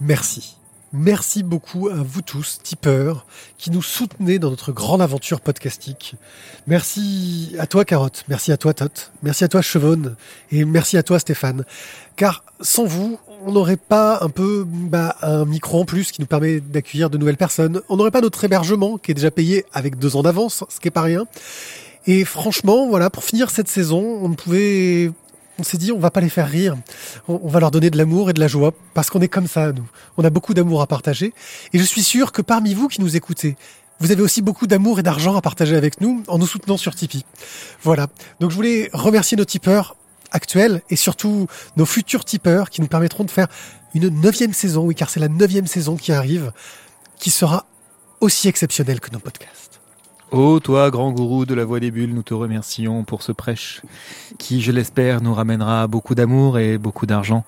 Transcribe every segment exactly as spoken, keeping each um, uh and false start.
Merci. Merci beaucoup à vous tous, tipeurs, qui nous soutenez dans notre grande aventure podcastique. Merci à toi, Carotte. Merci à toi, Totte. Merci à toi, Chevonne. Et merci à toi, Stéphane. Car sans vous, on n'aurait pas un peu bah, un micro en plus qui nous permet d'accueillir de nouvelles personnes. On n'aurait pas notre hébergement qui est déjà payé avec deux ans d'avance, ce qui est pas rien. Et franchement, voilà, pour finir cette saison, on ne pouvait... On s'est dit, on va pas les faire rire, on, on va leur donner de l'amour et de la joie, parce qu'on est comme ça, nous. On a beaucoup d'amour à partager, et je suis sûr que parmi vous qui nous écoutez, vous avez aussi beaucoup d'amour et d'argent à partager avec nous, en nous soutenant sur Tipeee. Voilà, donc je voulais remercier nos tipeurs actuels, et surtout nos futurs tipeurs, qui nous permettront de faire une neuvième saison, oui, car c'est la neuvième saison qui arrive, qui sera aussi exceptionnelle que nos podcasts. Ô oh, toi, grand gourou de la Voix des Bulles, nous te remercions pour ce prêche qui, je l'espère, nous ramènera beaucoup d'amour et beaucoup d'argent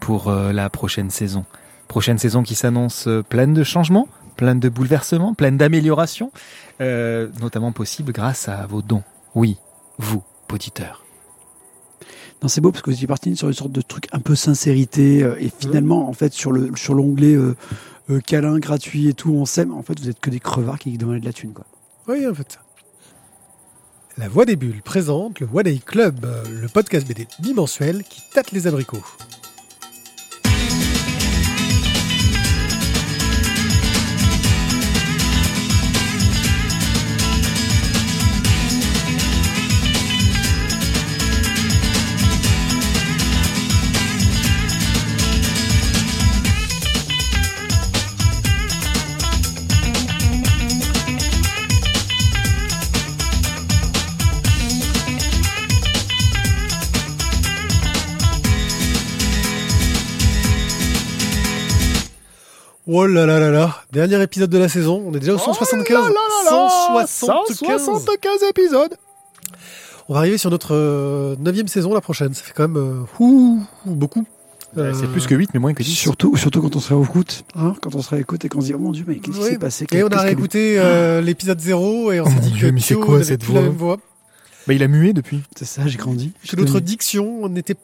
pour euh, la prochaine saison. Prochaine saison qui s'annonce euh, pleine de changements, pleine de bouleversements, pleine d'améliorations, euh, notamment possible grâce à vos dons. Oui, vous, auditeurs. Non, c'est beau parce que vous êtes parti sur une sorte de truc un peu sincérité euh, et finalement, en fait, sur le sur l'onglet euh, euh, câlin gratuit et tout, on s'aime. En fait, vous êtes que des crevards qui demandent de la thune, quoi. Oui, en fait ça. La Voix des Bulles présente le One Day Club, le podcast B D bimensuel qui tâte les abricots. Oh là là là là, dernier épisode de la saison, on est déjà au cent soixante-quinze. Oh là là là là, cent soixante-quinze épisodes. On va arriver sur notre euh, neuvième saison la prochaine, ça fait quand même euh, ouh, beaucoup. Euh, c'est plus que huit mais moins que dix. Surtout, surtout quand on sera écoute, hein, quand on sera écoute et qu'on se dit oh mon Dieu mais qu'est-ce qui ouais. s'est passé. Et on a réécouté euh, l'épisode zéro et on oh s'est dit Dieu, que mais c'est quoi cette voix, la même voix. Bah, il a mué depuis. C'est ça, j'ai grandi. Que j'ai notre mué. Diction n'était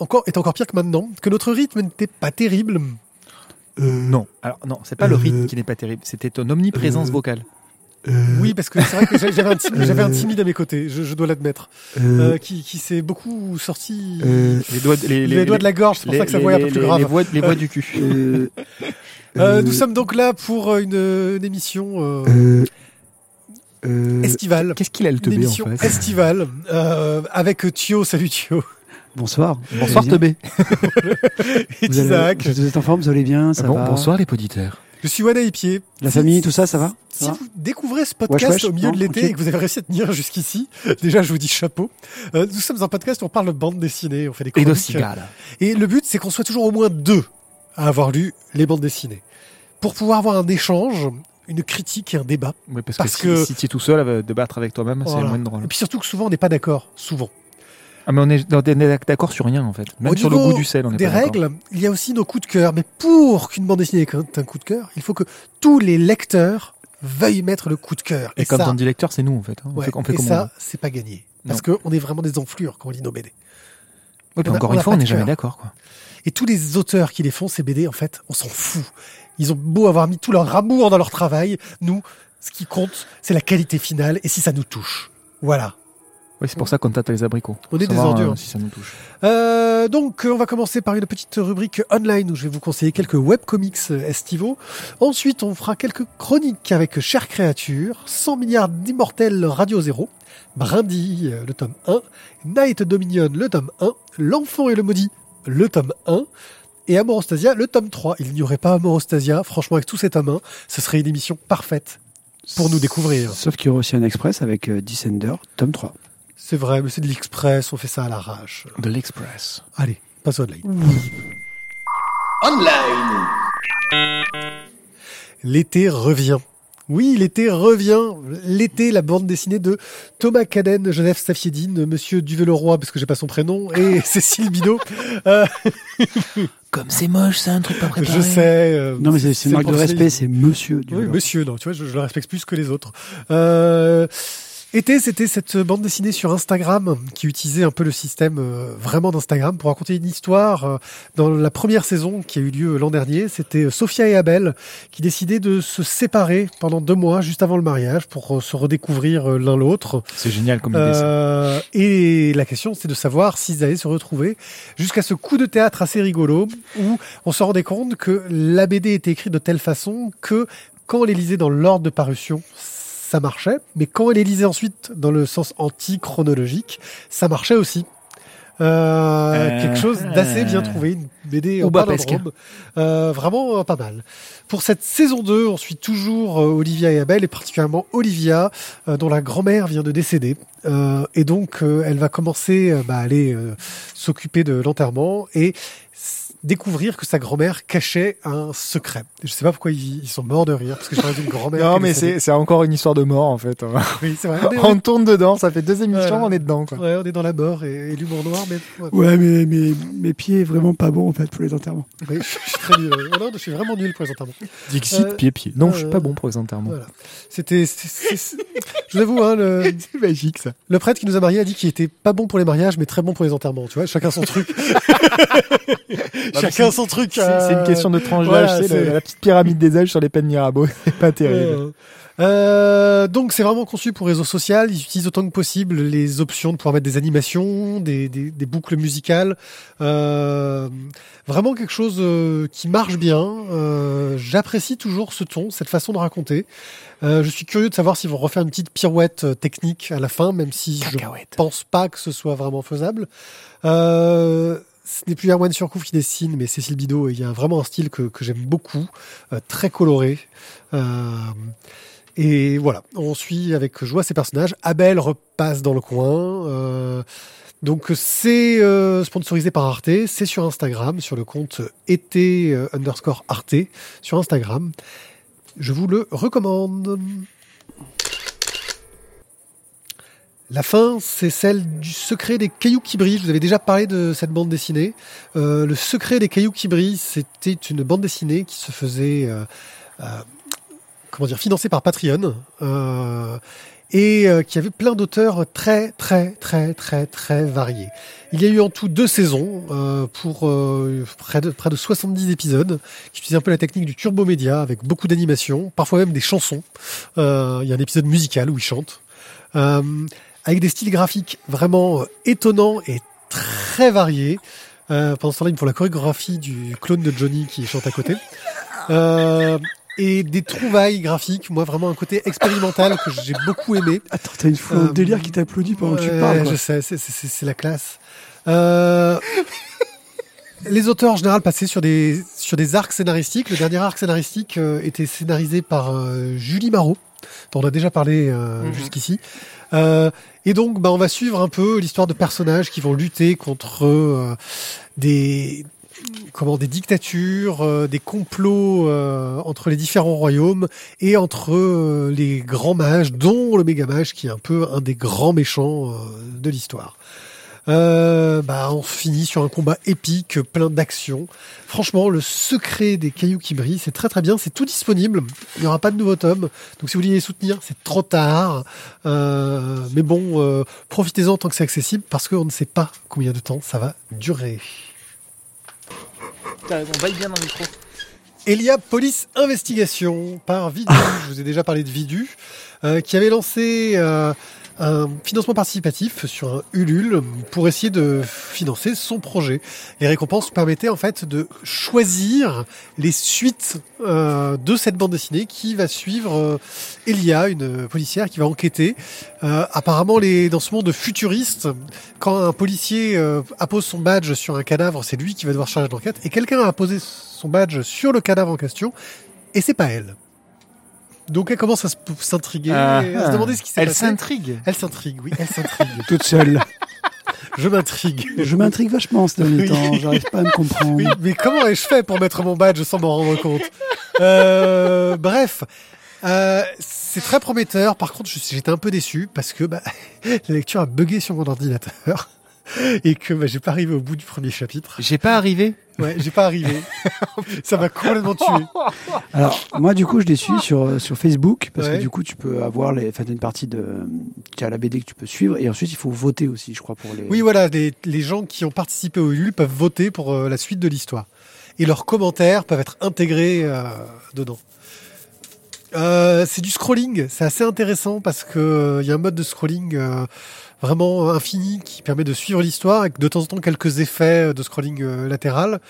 encore, est encore pire que maintenant, que notre rythme n'était pas terrible. Euh, non, alors non, c'est pas euh, le rythme qui n'est pas terrible, c'était ton omniprésence euh, vocale. Euh, oui, parce que c'est vrai que j'avais un timide, j'avais un timide à mes côtés, je, je dois l'admettre, euh, euh, qui, qui s'est beaucoup sorti euh, les doigts, les, les, les doigts de la gorge, c'est pour les, ça que ça voyait un peu plus les, grave. Les voix, les voix euh, du cul. Euh, euh, nous sommes donc là pour une, une émission euh, euh, euh, estivale. Qu'est-ce qu'il a le teubé, une émission en fait estivale euh, avec Thio, salut Thio. Bonsoir. Bonsoir Tobé. Et vous Isaac. Allez, vous êtes en forme, vous allez bien, ça ah bon, va. Bonsoir les poditeurs. Je suis Wanaipier. La famille, tout ça, ça va ça Si va vous découvrez ce podcast wesh, wesh, au milieu non, de l'été okay. et que vous avez réussi à tenir jusqu'ici, déjà je vous dis chapeau. Euh, nous sommes un podcast où on parle de bande dessinée, on fait des chroniques. Et de cigales. Et le but, c'est qu'on soit toujours au moins deux à avoir lu les bandes dessinées. Pour pouvoir avoir un échange... une critique et un débat. Oui, parce, parce que, que... si, si tu es tout seul à débattre avec toi-même, voilà. C'est moins drôle. Et puis surtout que souvent, on n'est pas d'accord. Souvent. Ah, mais on est, on est d'accord sur rien, en fait. Même au sur le goût du sel, on n'est pas d'accord. Des règles, il y a aussi nos coups de cœur. Mais pour qu'une bande dessinée ait un coup de cœur, il faut que tous les lecteurs veuillent mettre le coup de cœur. Et, et comme ça, on dit lecteur, c'est nous, en fait. Hein. Ouais, on fait, on fait et comme ça, on c'est pas gagné. Parce qu'on est vraiment des enflures quand on lit nos B D. Ouais, et encore une fois, on n'est jamais d'accord, quoi. Et tous les auteurs qui les font, ces B D, en fait, on s'en fout. Ils ont beau avoir mis tout leur amour dans leur travail. Nous, ce qui compte, c'est la qualité finale et si ça nous touche. Voilà. Oui, c'est pour ça qu'on tâte les abricots. On est des ordures. Euh, si ça nous touche. Euh, donc, on va commencer par une petite rubrique online où je vais vous conseiller quelques webcomics estivaux. Ensuite, on fera quelques chroniques avec Chères Créatures, cent milliards d'immortels Radio Zéro, Brandy, le tome un, Night Dominion, le tome un, L'Enfant et le Maudit, le tome un, et Amorostasia, le tome trois. Il n'y aurait pas Amorostasia, franchement, avec tous ces tomes un, ce serait une émission parfaite pour nous découvrir. Sauf qu'il y aurait aussi un express avec euh, Descender, tome trois. C'est vrai, mais c'est de l'express, on fait ça à l'arrache. De l'express. Allez, passe online. Online. L'été revient. Oui, l'été revient. L'été, la bande dessinée de Thomas Caden, Genève Safiedine, Monsieur Duvel-le-Roy, parce que j'ai pas son prénom, et Cécile Bideau. Euh... Comme c'est moche, ça, un truc pas préparé. Je sais. Euh, non, mais c'est, c'est une marque de respect, c'est Monsieur Duvel-le-Roy. Oui, Monsieur, non, tu vois, je, je le respecte plus que les autres. Euh... Été, c'était cette bande dessinée sur Instagram qui utilisait un peu le système euh, vraiment d'Instagram pour raconter une histoire. Euh, dans la première saison qui a eu lieu l'an dernier, c'était Sophia et Abel qui décidaient de se séparer pendant deux mois juste avant le mariage pour euh, se redécouvrir euh, l'un l'autre. C'est génial comme idée. Euh, et la question, c'est de savoir s'ils allaient se retrouver jusqu'à ce coup de théâtre assez rigolo où on se rendait compte que la B D était écrite de telle façon que quand on les lisait dans l'ordre de parution, ça marchait, mais quand elle les lisait ensuite dans le sens anti-chronologique, ça marchait aussi. Euh, euh, quelque chose d'assez bien trouvé, une B D en bas euh, vraiment euh, pas mal. Pour cette saison deux, on suit toujours euh, Olivia et Abel, et particulièrement Olivia, euh, dont la grand-mère vient de décéder. Euh, et donc, euh, elle va commencer euh, bah, à aller euh, s'occuper de l'enterrement et découvrir que sa grand-mère cachait un secret. Je sais pas pourquoi ils, ils sont morts de rire, parce que je parlais d'une grand-mère. Non, mais c'est, c'est encore une histoire de mort, en fait. Oui, c'est vrai. On, est, on tourne dedans, ça fait deux émissions, voilà. On est dedans, quoi. Ouais, on est dans la mort et, et l'humour noir, mais... Ouais, ouais mais, mais mes pieds est vraiment pas bon, en fait, pour les enterrements. Oui, je suis très nul. Oh non, je suis vraiment nul pour les enterrements. Dixit, euh, pied, pied. Non, euh, je suis pas bon pour les enterrements. Voilà. C'était, c'était, c'était... je vous avoue, hein, le... c'est magique, ça. Le prêtre qui nous a mariés a dit qu'il était pas bon pour les mariages, mais très bon pour les enterrements, tu vois. Chacun son truc. Chacun son truc. C'est, euh... c'est une question de tranche d'âge. Voilà, c'est c'est... La, la petite pyramide des âges sur les peines Mirabeau. C'est pas terrible. Euh... Euh, donc c'est vraiment conçu pour réseau social. Ils utilisent autant que possible les options de pouvoir mettre des animations, des, des, des boucles musicales. Euh, vraiment quelque chose euh, qui marche bien. Euh, j'apprécie toujours ce ton, cette façon de raconter. Euh, je suis curieux de savoir s'ils vont refaire une petite pirouette euh, technique à la fin, même si Cacahuète. Je pense pas que ce soit vraiment faisable. Euh, Ce n'est plus Erwan Surcouf qui dessine, mais Cécile Bideau. Il y a vraiment un style que, que j'aime beaucoup, euh, très coloré. Euh, et voilà, on suit avec joie ces personnages. Abel repasse dans le coin. Euh, donc c'est euh, sponsorisé par Arte. C'est sur Instagram, sur le compte été euh, underscore Arte sur Instagram. Je vous le recommande. La fin, c'est celle du secret des cailloux qui brillent. Je vous avais déjà parlé de cette bande dessinée. Euh, le secret des cailloux qui brillent, c'était une bande dessinée qui se faisait, euh, euh, comment dire, financée par Patreon euh, et euh, qui avait plein d'auteurs très, très, très, très, très variés. Il y a eu en tout deux saisons euh, pour euh, près de près de soixante-dix épisodes qui utilisaient un peu la technique du turbo média avec beaucoup d'animations, parfois même des chansons. Euh, il y a un épisode musical où ils chantent. Euh, avec des styles graphiques vraiment euh, étonnants et très variés. Euh, pendant ce temps-là, ils me font la chorégraphie du clone de Johnny qui chante à côté. Euh, et des trouvailles graphiques, moi vraiment un côté expérimental que j'ai beaucoup aimé. Attends, t'as une foule euh, au délire qui t'applaudit pendant que euh, tu parles. Quoi. Je sais, c'est, c'est, c'est la classe. Euh... Les auteurs en général passaient sur des sur des arcs scénaristiques. Le dernier arc scénaristique euh, était scénarisé par euh, Julie Marot, dont on a déjà parlé euh, mm-hmm. jusqu'ici. Euh, et donc, bah, on va suivre un peu l'histoire de personnages qui vont lutter contre euh, des comment des dictatures, euh, des complots euh, entre les différents royaumes et entre euh, les grands mages, dont le méga mage qui est un peu un des grands méchants euh, de l'histoire. Euh, bah, on finit sur un combat épique, plein d'action. Franchement, le secret des cailloux qui brillent, c'est très très bien, c'est tout disponible. Il n'y aura pas de nouveau tome, donc si vous voulez les soutenir, c'est trop tard. Euh, mais bon, euh, profitez-en tant que c'est accessible, parce qu'on ne sait pas combien de temps ça va durer. T'as raison, va bien dans le micro. Elia Police Investigation par Vidu. Je vous ai déjà parlé de Vidu, euh, qui avait lancé... Euh, un financement participatif sur un Ulule pour essayer de financer son projet. Les récompenses permettaient en fait de choisir les suites euh, de cette bande dessinée qui va suivre euh, Elia, une policière qui va enquêter. Euh, apparemment, les dans ce monde futuriste, quand un policier euh, appose son badge sur un cadavre, c'est lui qui va devoir charger l'enquête. Et quelqu'un a apposé son badge sur le cadavre en question, et c'est pas elle. Donc elle commence à s'intriguer, ah, à se demander ce qui s'est elle passé. Elle s'intrigue. Elle s'intrigue, oui, elle s'intrigue. Toute seule. Je m'intrigue. Je m'intrigue vachement en ce dernier oui. temps, j'arrive pas à me comprendre. Oui, mais comment ai-je fait pour mettre mon badge sans m'en rendre compte euh, Bref, euh, c'est très prometteur. Par contre, j'étais un peu déçu parce que bah, la lecture a bugué sur mon ordinateur. Et que bah, j'ai pas arrivé au bout du premier chapitre. J'ai pas arrivé. Ouais, j'ai pas arrivé. Ça m'a complètement tué. Alors moi du coup je les suis sur sur Facebook parce ouais. que du coup tu peux avoir les, enfin une partie de tu as la B D que tu peux suivre. Et ensuite, il faut voter aussi, je crois, pour les... Oui, voilà, les, les gens qui ont participé au Ulule peuvent voter pour euh, la suite de l'histoire. Et leurs commentaires peuvent être intégrés euh, dedans. Euh, c'est du scrolling, c'est assez intéressant parce que euh, y a un mode de scrolling euh, vraiment infini qui permet de suivre l'histoire avec de temps en temps quelques effets de scrolling euh, latéral.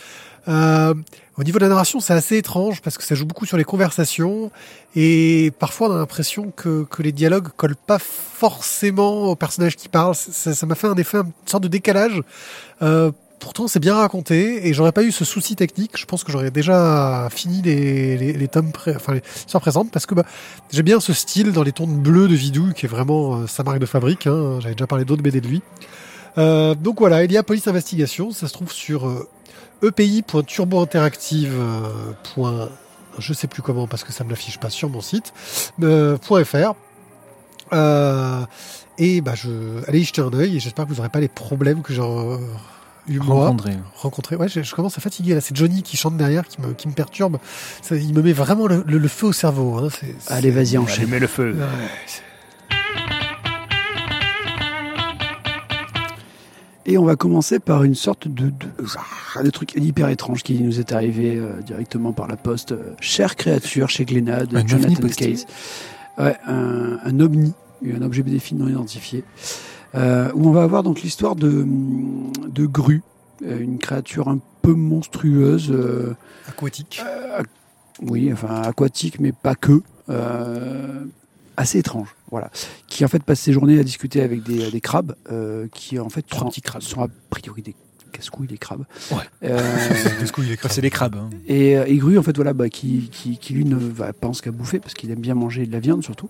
Euh, au niveau de la narration, c'est assez étrange parce que ça joue beaucoup sur les conversations et parfois on a l'impression que, que les dialogues collent pas forcément aux personnages qui parlent. Ça, ça m'a fait un effet, une sorte de décalage. Euh, Pourtant, c'est bien raconté et j'aurais pas eu ce souci technique. Je pense que j'aurais déjà fini les, les, les tomes, pré... enfin, les histoires présentes parce que bah, j'aime bien ce style dans les tons bleus de Vidu qui est vraiment euh, sa marque de fabrique. Hein. J'avais déjà parlé d'autres B D de lui. Euh, donc voilà, Elia Police Investigation, ça se trouve sur euh, e p i point turbo interactive. Euh, point... Je sais plus comment parce que ça me l'affiche pas sur mon site. Euh, point .fr. Euh, et bah, je... allez y jeter un œil et j'espère que vous n'aurez pas les problèmes que j'ai. Rencontrer. Rencontrer. Ouais, je, je commence à fatiguer là. C'est Johnny qui chante derrière, qui me, qui me perturbe. Ça, il me met vraiment le, le, le feu au cerveau. Hein. C'est, c'est... Allez, vas-y, enchaîne. Allez, mets le feu. Ouais. Et on va commencer par une sorte de, de, de truc hyper étrange qui nous est arrivé euh, directement par la poste. Chère créature chez Glénat de un Jonathan Case. Ouais, un, un ovni, un objet B D F non identifié. Euh, où on va avoir donc l'histoire de, de Gru, une créature un peu monstrueuse. Euh, aquatique. Euh, oui, enfin aquatique, mais pas que. Euh, assez étrange, voilà. Qui en fait passe ses journées à discuter avec des, des crabes, euh, qui en fait Trois sont, petits crabes. sont a priori des casse-couilles, des crabes. Ouais. Euh, casse-couilles, des crabes. C'est des crabes. Hein. Et, et Gru, en fait, voilà, bah, qui, qui, qui lui ne va pense qu'à bouffer parce qu'il aime bien manger de la viande surtout.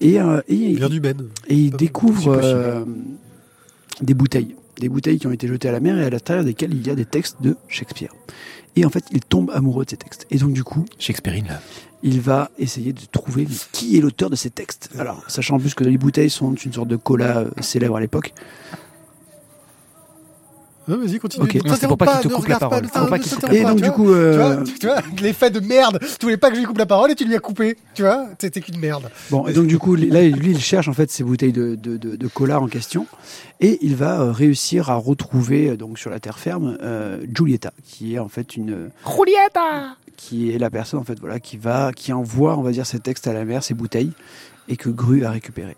Et, euh, et il vient du Ben. Et il découvre euh, des bouteilles, des bouteilles qui ont été jetées à la mer et à l'intérieur desquelles il y a des textes de Shakespeare. Et en fait, il tombe amoureux de ces textes. Et donc du coup, Shakespeareine là. Il va essayer de trouver mais qui est l'auteur de ces textes. Alors, sachant en plus que les bouteilles sont une sorte de cola euh, célèbre à l'époque. Non, vas-y, continue. Okay. Non, c'est pour pas qu'il te coupe la parole. Et donc, du coup, euh... tu vois, tu vois l'effet de merde. Tu voulais pas que je lui coupe la parole et tu lui as coupé. Tu vois, c'était qu'une merde. Bon, et donc, du coup, là, lui, il cherche, en fait, ces bouteilles de, de, de, de cola en question. Et il va euh, réussir à retrouver, donc, sur la terre ferme, euh, Giulietta, qui est, en fait, une. Giulietta! Qui est la personne, en fait, voilà, qui va, qui envoie, on va dire, ses textes à la mer, ses bouteilles, et que Gru a récupéré.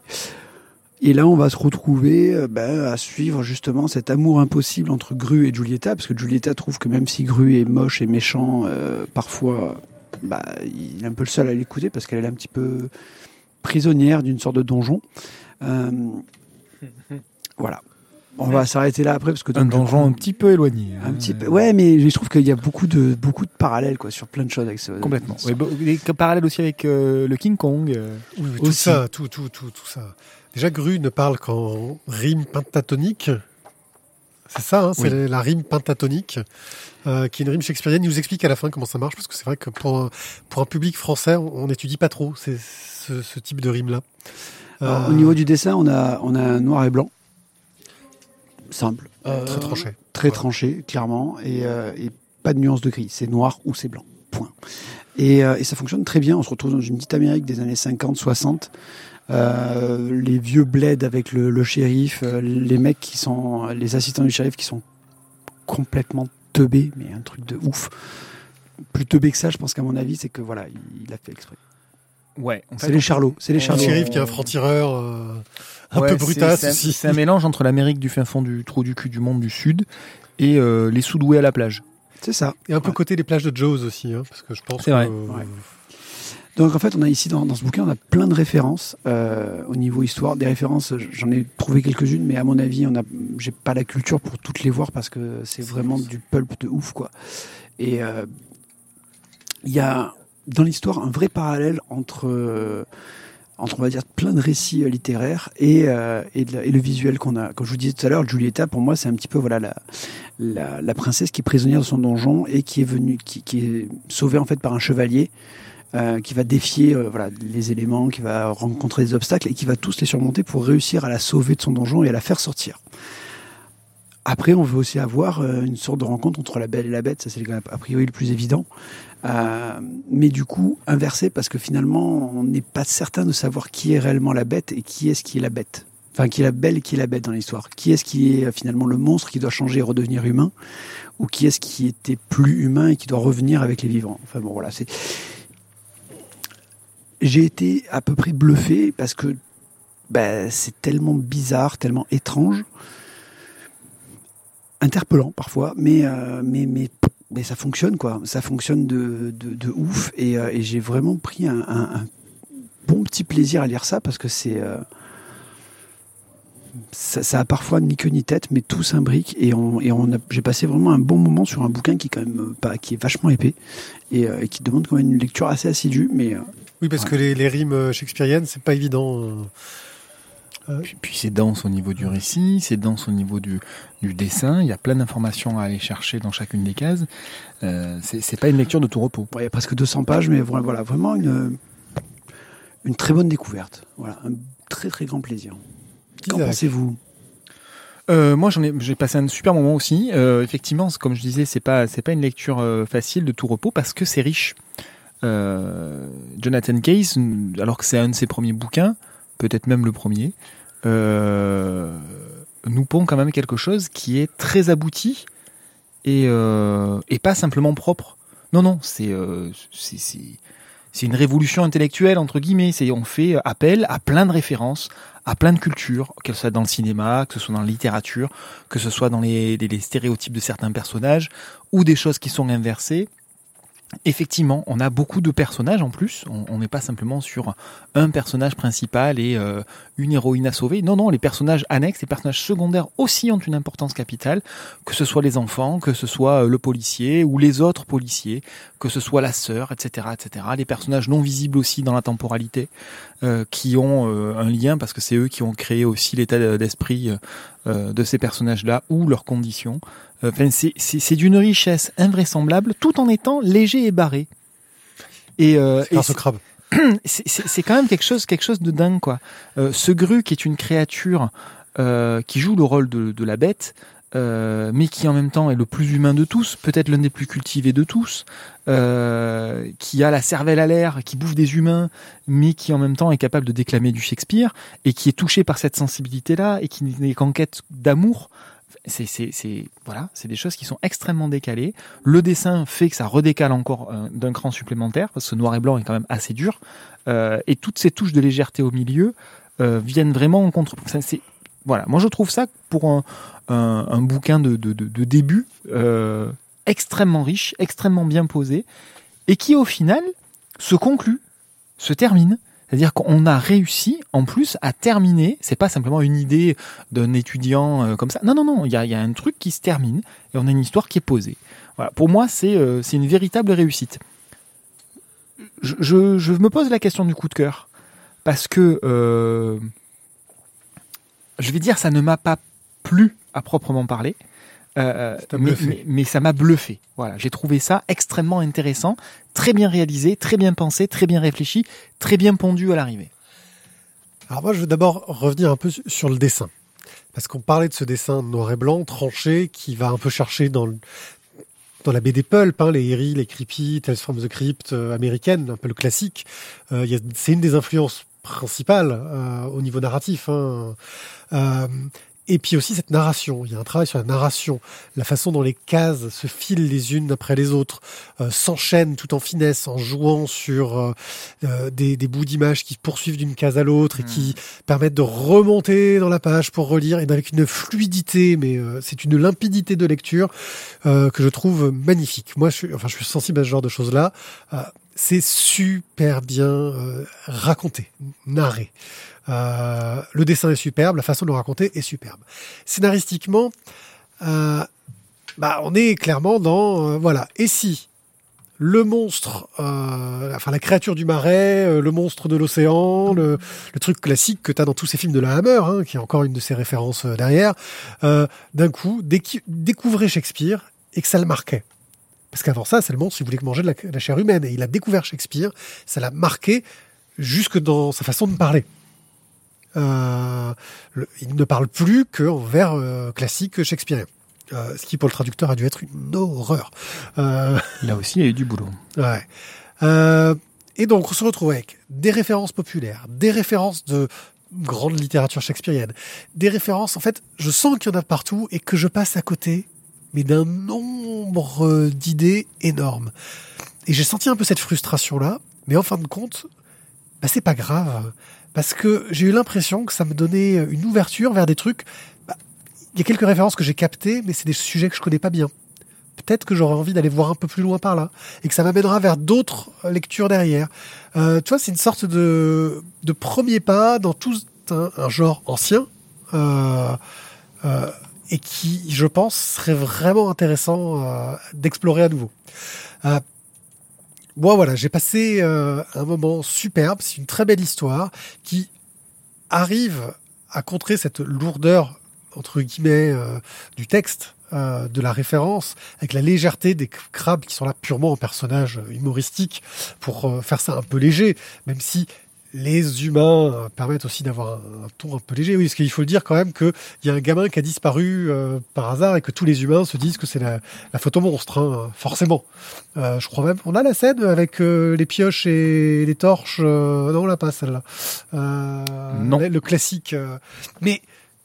Et là, on va se retrouver bah, à suivre justement cet amour impossible entre Gru et Giulietta, parce que Giulietta trouve que même si Gru est moche et méchant, euh, parfois, bah, il est un peu le seul à l'écouter, parce qu'elle est un petit peu prisonnière d'une sorte de donjon. Euh, voilà. On va s'arrêter là après parce que un donjon un petit peu éloigné. Un petit peu, ouais, mais je trouve qu'il y a beaucoup de beaucoup de parallèles quoi sur plein de choses avec ce. Complètement. Ouais, bah, des parallèles aussi avec euh, le King Kong. Euh, oui, oui, tout ça, tout tout tout tout ça. Déjà, Gru ne parle qu'en rime pentatonique. C'est ça, hein, c'est oui. La rime pentatonique, euh, qui est une rime shakespearienne. Il nous explique à la fin comment ça marche, parce que c'est vrai que pour un, pour un public français, on n'étudie pas trop ces, ce, ce type de rime-là. Euh... Alors, au niveau du dessin, on a, on a noir et blanc. Simple. Euh... Très tranché. Très ouais. tranché, clairement. Et, euh, et pas de nuance de gris. C'est noir ou c'est blanc. Point. Et, euh, et ça fonctionne très bien. On se retrouve dans une petite Amérique des années cinquante soixante. Euh, les vieux bleds avec le, le shérif, euh, les mecs qui sont, les assistants du shérif qui sont complètement teubés, mais un truc de ouf. Plus teubé que ça, je pense qu'à mon avis, c'est que voilà, il, il a fait exprès. Ouais, en fait, c'est les Charlots, c'est les Charlots. Le shérif qui est un franc-tireur, euh, un ouais, peu brutasse aussi. C'est un mélange entre l'Amérique du fin fond du trou du cul du monde du Sud et euh, les sous-doués à la plage. C'est ça. Et un ouais. peu côté des plages de Jaws aussi, hein, parce que je pense c'est que. Vrai. Euh, ouais. Donc en fait, on a ici dans, dans ce bouquin, on a plein de références euh, au niveau histoire. Des références, j'en ai trouvé quelques-unes, mais à mon avis, on a, j'ai pas la culture pour toutes les voir parce que c'est, c'est vraiment du pulp de ouf, quoi. Et il euh, y a dans l'histoire un vrai parallèle entre, euh, entre on va dire plein de récits littéraires et, euh, et, de la, et le visuel qu'on a. Comme je vous disais tout à l'heure, Giulietta, pour moi, c'est un petit peu voilà la, la, la princesse qui est prisonnière de son donjon et qui est venue, qui, qui est sauvée en fait par un chevalier. Euh, qui va défier euh, voilà, les éléments, qui va rencontrer des obstacles et qui va tous les surmonter pour réussir à la sauver de son donjon et à la faire sortir. Après, on veut aussi avoir une sorte de rencontre entre la belle et la bête. Ça, c'est quand même a priori le plus évident. Euh, mais du coup, inversé, parce que finalement, on n'est pas certain de savoir qui est réellement la bête et qui est-ce qui est la bête. Enfin, qui est la belle et qui est la bête dans l'histoire. Qui est-ce qui est finalement le monstre qui doit changer et redevenir humain, ou qui est-ce qui était plus humain et qui doit revenir avec les vivants. Enfin bon, voilà. C'est... J'ai été à peu près bluffé parce que ben, c'est tellement bizarre, tellement étrange, interpellant parfois, mais euh, mais mais mais ça fonctionne quoi. Ça fonctionne de de, de ouf et, euh, et j'ai vraiment pris un, un, un bon petit plaisir à lire ça parce que c'est euh, ça, ça a parfois ni queue ni tête, mais tout s'imbrique et on et on a, j'ai passé vraiment un bon moment sur un bouquin qui est quand même pas qui est vachement épais et, euh, et qui demande quand même une lecture assez assidue, mais euh, oui, parce ouais. que les, les rimes shakespeariennes, c'est pas évident. Euh... Puis, puis c'est dense au niveau du récit, c'est dense au niveau du, du dessin. Il y a plein d'informations à aller chercher dans chacune des cases. Euh, c'est, c'est pas une lecture de tout repos. Ouais, il y a presque deux cents pages, mais voilà, vraiment une, une très bonne découverte. Voilà, un très très grand plaisir. Qu'en pensez-vous ? Euh, moi, j'en ai, j'ai passé un super moment aussi. Euh, effectivement, comme je disais, c'est pas, c'est pas une lecture facile de tout repos parce que c'est riche. Euh, Jonathan Case, alors que c'est un de ses premiers bouquins, peut-être même le premier, euh, nous pond quand même quelque chose qui est très abouti et, euh, et pas simplement propre. Non, non, c'est, euh, c'est, c'est, c'est une révolution intellectuelle, entre guillemets. C'est, on fait appel à plein de références, à plein de cultures, que ce soit dans le cinéma, que ce soit dans la littérature, que ce soit dans les, les, les stéréotypes de certains personnages ou des choses qui sont inversées. Effectivement, on a beaucoup de personnages en plus. On n'est pas simplement sur un personnage principal et euh, une héroïne à sauver. Non, non, les personnages annexes, les personnages secondaires aussi ont une importance capitale, que ce soit les enfants, que ce soit le policier ou les autres policiers, que ce soit la sœur, et cetera, et cetera. Les personnages non visibles aussi dans la temporalité, euh, qui ont euh, un lien parce que c'est eux qui ont créé aussi l'état d'esprit euh, de ces personnages-là ou leurs conditions. Enfin, c'est, c'est, c'est d'une richesse invraisemblable, tout en étant léger et barré. Et, euh, c'est grâce au crabe. C'est, c'est, c'est quand même quelque chose, quelque chose de dingue, quoi. Euh, ce Gru qui est une créature euh, qui joue le rôle de, de la bête, euh, mais qui en même temps est le plus humain de tous, peut-être l'un des plus cultivés de tous, euh, qui a la cervelle à l'air, qui bouffe des humains, mais qui en même temps est capable de déclamer du Shakespeare et qui est touché par cette sensibilité-là et qui n'est qu'en quête d'amour. C'est, c'est, c'est, voilà, c'est des choses qui sont extrêmement décalées. Le dessin fait que ça redécale encore euh, d'un cran supplémentaire, parce que noir et blanc est quand même assez dur. Euh, et toutes ces touches de légèreté au milieu euh, viennent vraiment en contre. Ça, c'est, voilà. Moi, je trouve ça, pour un, un, un bouquin de, de, de, de début, euh, extrêmement riche, extrêmement bien posé, et qui, au final, se conclut, se termine. C'est-à-dire qu'on a réussi, en plus, à terminer. C'est pas simplement une idée d'un étudiant euh, comme ça. Non, non, non. Il y a, y a un truc qui se termine et on a une histoire qui est posée. Voilà. Pour moi, c'est, euh, c'est une véritable réussite. Je, je, je me pose la question du coup de cœur parce que euh, je vais dire, ça ne m'a pas plu à proprement parler. Euh, mais, mais, mais ça m'a bluffé. Voilà, j'ai trouvé ça extrêmement intéressant, très bien réalisé, très bien pensé, très bien réfléchi, très bien pondu à l'arrivée. Alors moi, je veux d'abord revenir un peu sur le dessin, parce qu'on parlait de ce dessin noir et blanc, tranché, qui va un peu chercher dans, le, dans la B D pulp, hein, les Eerie, les Creepy, Tales from the Crypt euh, américaine, un peu le classique. Euh, y a, c'est une des influences principales euh, au niveau narratif. Hein. Euh, Et puis aussi cette narration, il y a un travail sur la narration, la façon dont les cases se filent les unes après les autres, euh, s'enchaînent tout en finesse, en jouant sur euh, des, des bouts d'images qui poursuivent d'une case à l'autre et mmh. qui permettent de remonter dans la page pour relire, et avec une fluidité, mais euh, c'est une limpidité de lecture euh, que je trouve magnifique. Moi, je suis, enfin, je suis sensible à ce genre de choses-là. Euh, c'est super bien euh, raconté, narré. Euh, le dessin est superbe, la façon de le raconter est superbe. Scénaristiquement, euh, bah, on est clairement dans... Euh, voilà. Et si le monstre, euh, enfin la créature du marais, euh, le monstre de l'océan, le, le truc classique que tu as dans tous ces films de la Hammer, hein, qui est encore une de ses références euh, derrière, euh, d'un coup, déc- découvrait Shakespeare et que ça le marquait. Parce qu'avant ça, c'est le monstre qui voulait manger de la, de la chair humaine. Et il a découvert Shakespeare, ça l'a marqué jusque dans sa façon de parler. euh, le, il ne parle plus qu'en vers euh, classique shakespearien. Euh, ce qui, pour le traducteur, a dû être une horreur. Euh... Là aussi, il y a eu du boulot. Ouais. Euh, et donc, on se retrouve avec des références populaires, des références de grande littérature shakespearienne, des références... En fait, je sens qu'il y en a partout et que je passe à côté, mais d'un nombre d'idées énormes. Et j'ai senti un peu cette frustration-là, mais en fin de compte, bah, c'est pas grave, parce que j'ai eu l'impression que ça me donnait une ouverture vers des trucs... Il y a quelques références que j'ai captées, mais c'est des sujets que je connais pas bien. Peut-être que j'aurais envie d'aller voir un peu plus loin par là, et que ça m'amènera vers d'autres lectures derrière. Euh, tu vois, c'est une sorte de, de premier pas dans tout un, un genre ancien, euh, euh, et qui, je pense, serait vraiment intéressant euh, d'explorer à nouveau. Euh, bon, voilà, j'ai passé euh, un moment superbe, c'est une très belle histoire, qui arrive à contrer cette lourdeur entre guillemets, euh, du texte, euh, de la référence, avec la légèreté des crabes qui sont là purement en personnage humoristique pour euh, faire ça un peu léger, même si les humains euh, permettent aussi d'avoir un, un ton un peu léger. Oui, parce qu'il faut le dire quand même qu'il y a un gamin qui a disparu euh, par hasard et que tous les humains se disent que c'est la, la faute au monstre, hein, forcément. Euh, je crois même... On a la scène avec euh, les pioches et les torches. Euh, non, on l'a pas, celle-là. Euh, non. Le classique. Euh, mais...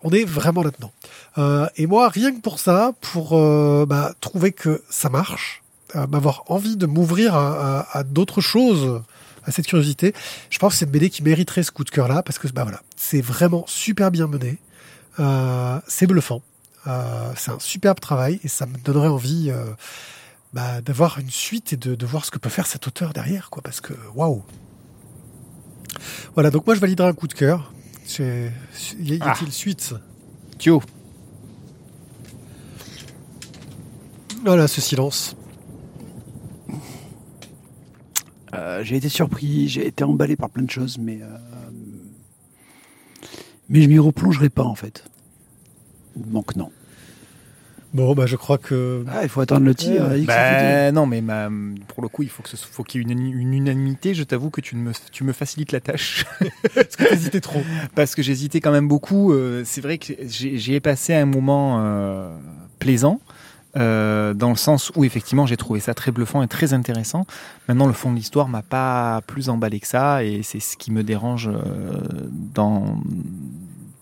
On est vraiment là-dedans. Euh, et moi, rien que pour ça, pour euh, bah, trouver que ça marche, euh, m'avoir envie de m'ouvrir à, à, à d'autres choses, à cette curiosité, je pense que c'est une B D qui mériterait ce coup de cœur-là, parce que bah, voilà, c'est vraiment super bien mené, euh, c'est bluffant, euh, c'est un superbe travail, et ça me donnerait envie euh, bah, d'avoir une suite et de, de voir ce que peut faire cet auteur derrière, quoi, parce que waouh. Voilà, donc moi je validerai un coup de cœur. C'est... Y a-t-il ah. suite Thio. Voilà, ce silence. Euh, j'ai été surpris, j'ai été emballé par plein de choses, mais... Euh... Mais je m'y replongerai pas, en fait. Donc, non. Bon, bah, je crois que... Ah, il faut attendre le tir. Ouais. Bah, non, mais bah, pour le coup, il faut, que ce, faut qu'il y ait une, une unanimité. Je t'avoue que tu me, tu me facilites la tâche. Parce que t'hésitais trop. Parce que j'hésitais quand même beaucoup. Euh, c'est vrai que j'ai, j'y ai passé un moment euh, plaisant, euh, dans le sens où, effectivement, j'ai trouvé ça très bluffant et très intéressant. Maintenant, le fond de l'histoire m'a pas plus emballé que ça, et c'est ce qui me dérange euh, dans,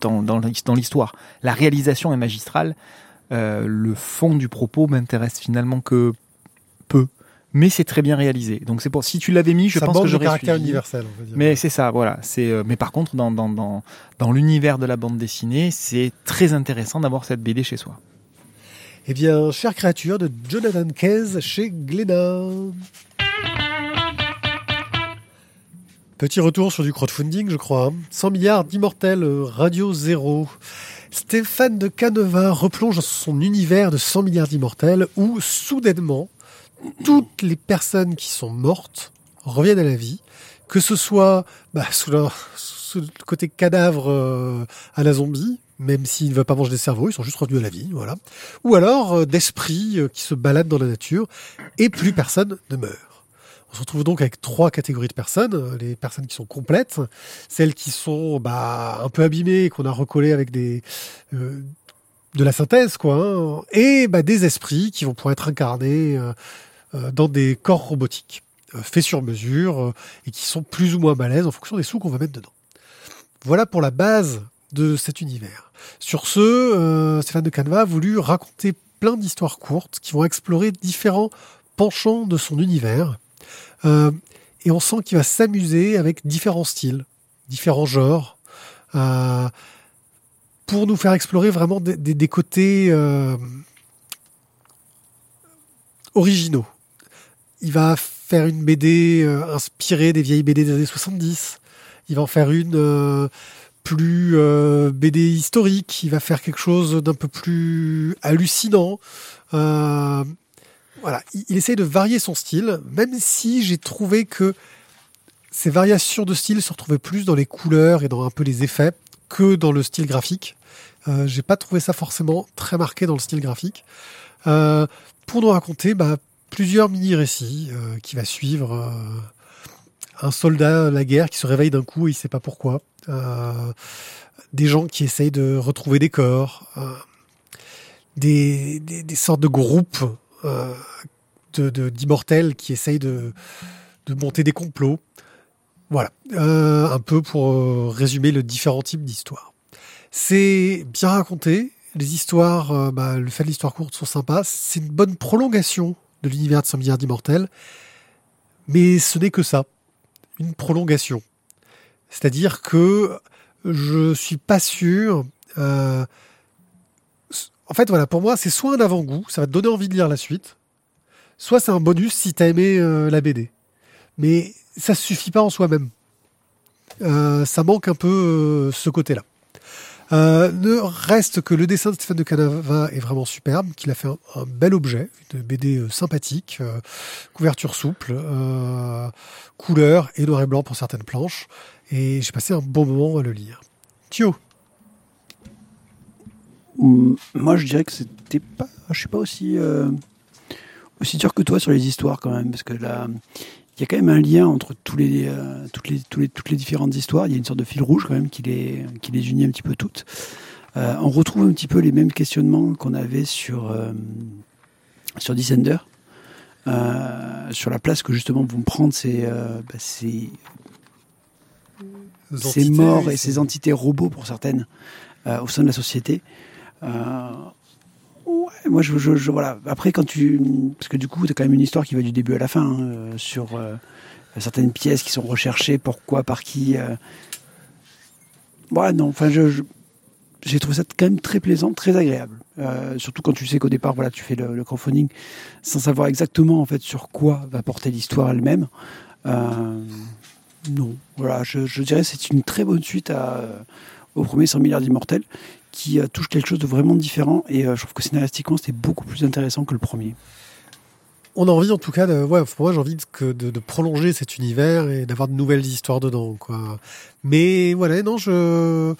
dans, dans, dans l'histoire. La réalisation est magistrale. Euh, le fond du propos m'intéresse finalement que peu, mais c'est très bien réalisé. Donc c'est pour si tu l'avais mis, je ça pense que j'aurais suivi. Ça porte le caractère universel, on va dire. Mais c'est ça, voilà. C'est euh, mais par contre, dans dans dans dans l'univers de la bande dessinée, c'est très intéressant d'avoir cette B D chez soi. Eh bien, Chère créature de Jonathan Keyes chez Glénat. Petit retour sur du crowdfunding, je crois. cent milliards d'immortels, Radio Zéro. Stéphane De Caneva replonge dans son univers de cent milliards d'immortels où, soudainement, toutes les personnes qui sont mortes reviennent à la vie, que ce soit bah, sous, la, sous le côté cadavre euh, à la zombie, même s'ils ne veulent pas manger des cerveaux, ils sont juste revenus à la vie, voilà. Ou alors euh, d'esprits euh, qui se baladent dans la nature et plus personne ne meurt. On se retrouve donc avec trois catégories de personnes. Les personnes qui sont complètes, celles qui sont bah, un peu abîmées, qu'on a recollées avec des, euh, de la synthèse, quoi, hein, et bah, des esprits qui vont pouvoir être incarnés euh, dans des corps robotiques, euh, faits sur mesure, euh, et qui sont plus ou moins balèzes en fonction des sous qu'on va mettre dedans. Voilà pour la base de cet univers. Sur ce, euh, Stéphane De Caneva a voulu raconter plein d'histoires courtes qui vont explorer différents penchants de son univers. Euh, et on sent qu'il va s'amuser avec différents styles, différents genres, euh, pour nous faire explorer vraiment des, des, des côtés euh, originaux. Il va faire une B D euh, inspirée des vieilles B D des années soixante-dix. Il va en faire une euh, plus euh, B D historique. Il va faire quelque chose d'un peu plus hallucinant. Euh, Voilà, il essaye de varier son style, même si j'ai trouvé que ces variations de style se retrouvaient plus dans les couleurs et dans un peu les effets que dans le style graphique. Euh, j'ai pas trouvé ça forcément très marqué dans le style graphique. Euh, pour nous raconter bah, plusieurs mini-récits euh, qui va suivre euh, un soldat à la guerre qui se réveille d'un coup et il sait pas pourquoi. Euh, des gens qui essayent de retrouver des corps. Euh, des, des, des sortes de groupes euh, de, de, d'immortels qui essayent de, de monter des complots. Voilà, euh, un peu pour euh, résumer les différents types d'histoires. C'est bien raconté. Les histoires, euh, bah, le fait de l'histoire courte sont sympas. C'est une bonne prolongation de l'univers de cent milliards d'immortels. Mais ce n'est que ça, une prolongation. C'est-à-dire que je suis pas sûr... Euh, en fait, voilà, pour moi, c'est soit un avant-goût, ça va te donner envie de lire la suite, soit c'est un bonus si t'as aimé euh, la B D. Mais ça suffit pas en soi-même. Euh, ça manque un peu euh, ce côté-là. Euh, ne reste que le dessin de Stéphane De Caneva est vraiment superbe, qu'il a fait un, un bel objet, une B D euh, sympathique, euh, couverture souple, euh, couleur et noir et blanc pour certaines planches, et j'ai passé un bon moment à le lire. Thio, mmh, moi je dirais que c'était pas, je suis pas aussi euh, aussi dur que toi sur les histoires quand même, parce que là il y a quand même un lien entre tous les, euh, toutes, les, tous les, toutes les différentes histoires. Il y a une sorte de fil rouge quand même qui les, qui les unit un petit peu toutes. Euh, on retrouve un petit peu les mêmes questionnements qu'on avait sur, euh, sur Descender, euh, sur la place que justement vont prendre ces, euh, bah, ces, ces morts et ces entités robots pour certaines euh, au sein de la société. Euh, Ouais, moi, je, je, je, voilà. Après, quand tu. Parce que du coup, t'as quand même une histoire qui va du début à la fin, hein, sur euh, certaines pièces qui sont recherchées, pourquoi, par qui. Euh... Ouais, non, enfin, je, je... j'ai trouvé ça quand même très plaisant, très agréable. Euh, surtout quand tu sais qu'au départ, voilà, tu fais le, le crowdfunding sans savoir exactement, en fait, sur quoi va porter l'histoire elle-même. Euh... Non, voilà, je, je dirais que c'est une très bonne suite à, euh, au premier cent milliards d'immortels, qui euh, touche quelque chose de vraiment différent, et euh, je trouve que scénaristiquement c'était beaucoup plus intéressant que le premier. On a envie en tout cas de, ouais, pour moi j'ai envie de, que de, de prolonger cet univers et d'avoir de nouvelles histoires dedans, quoi. Mais voilà, non, je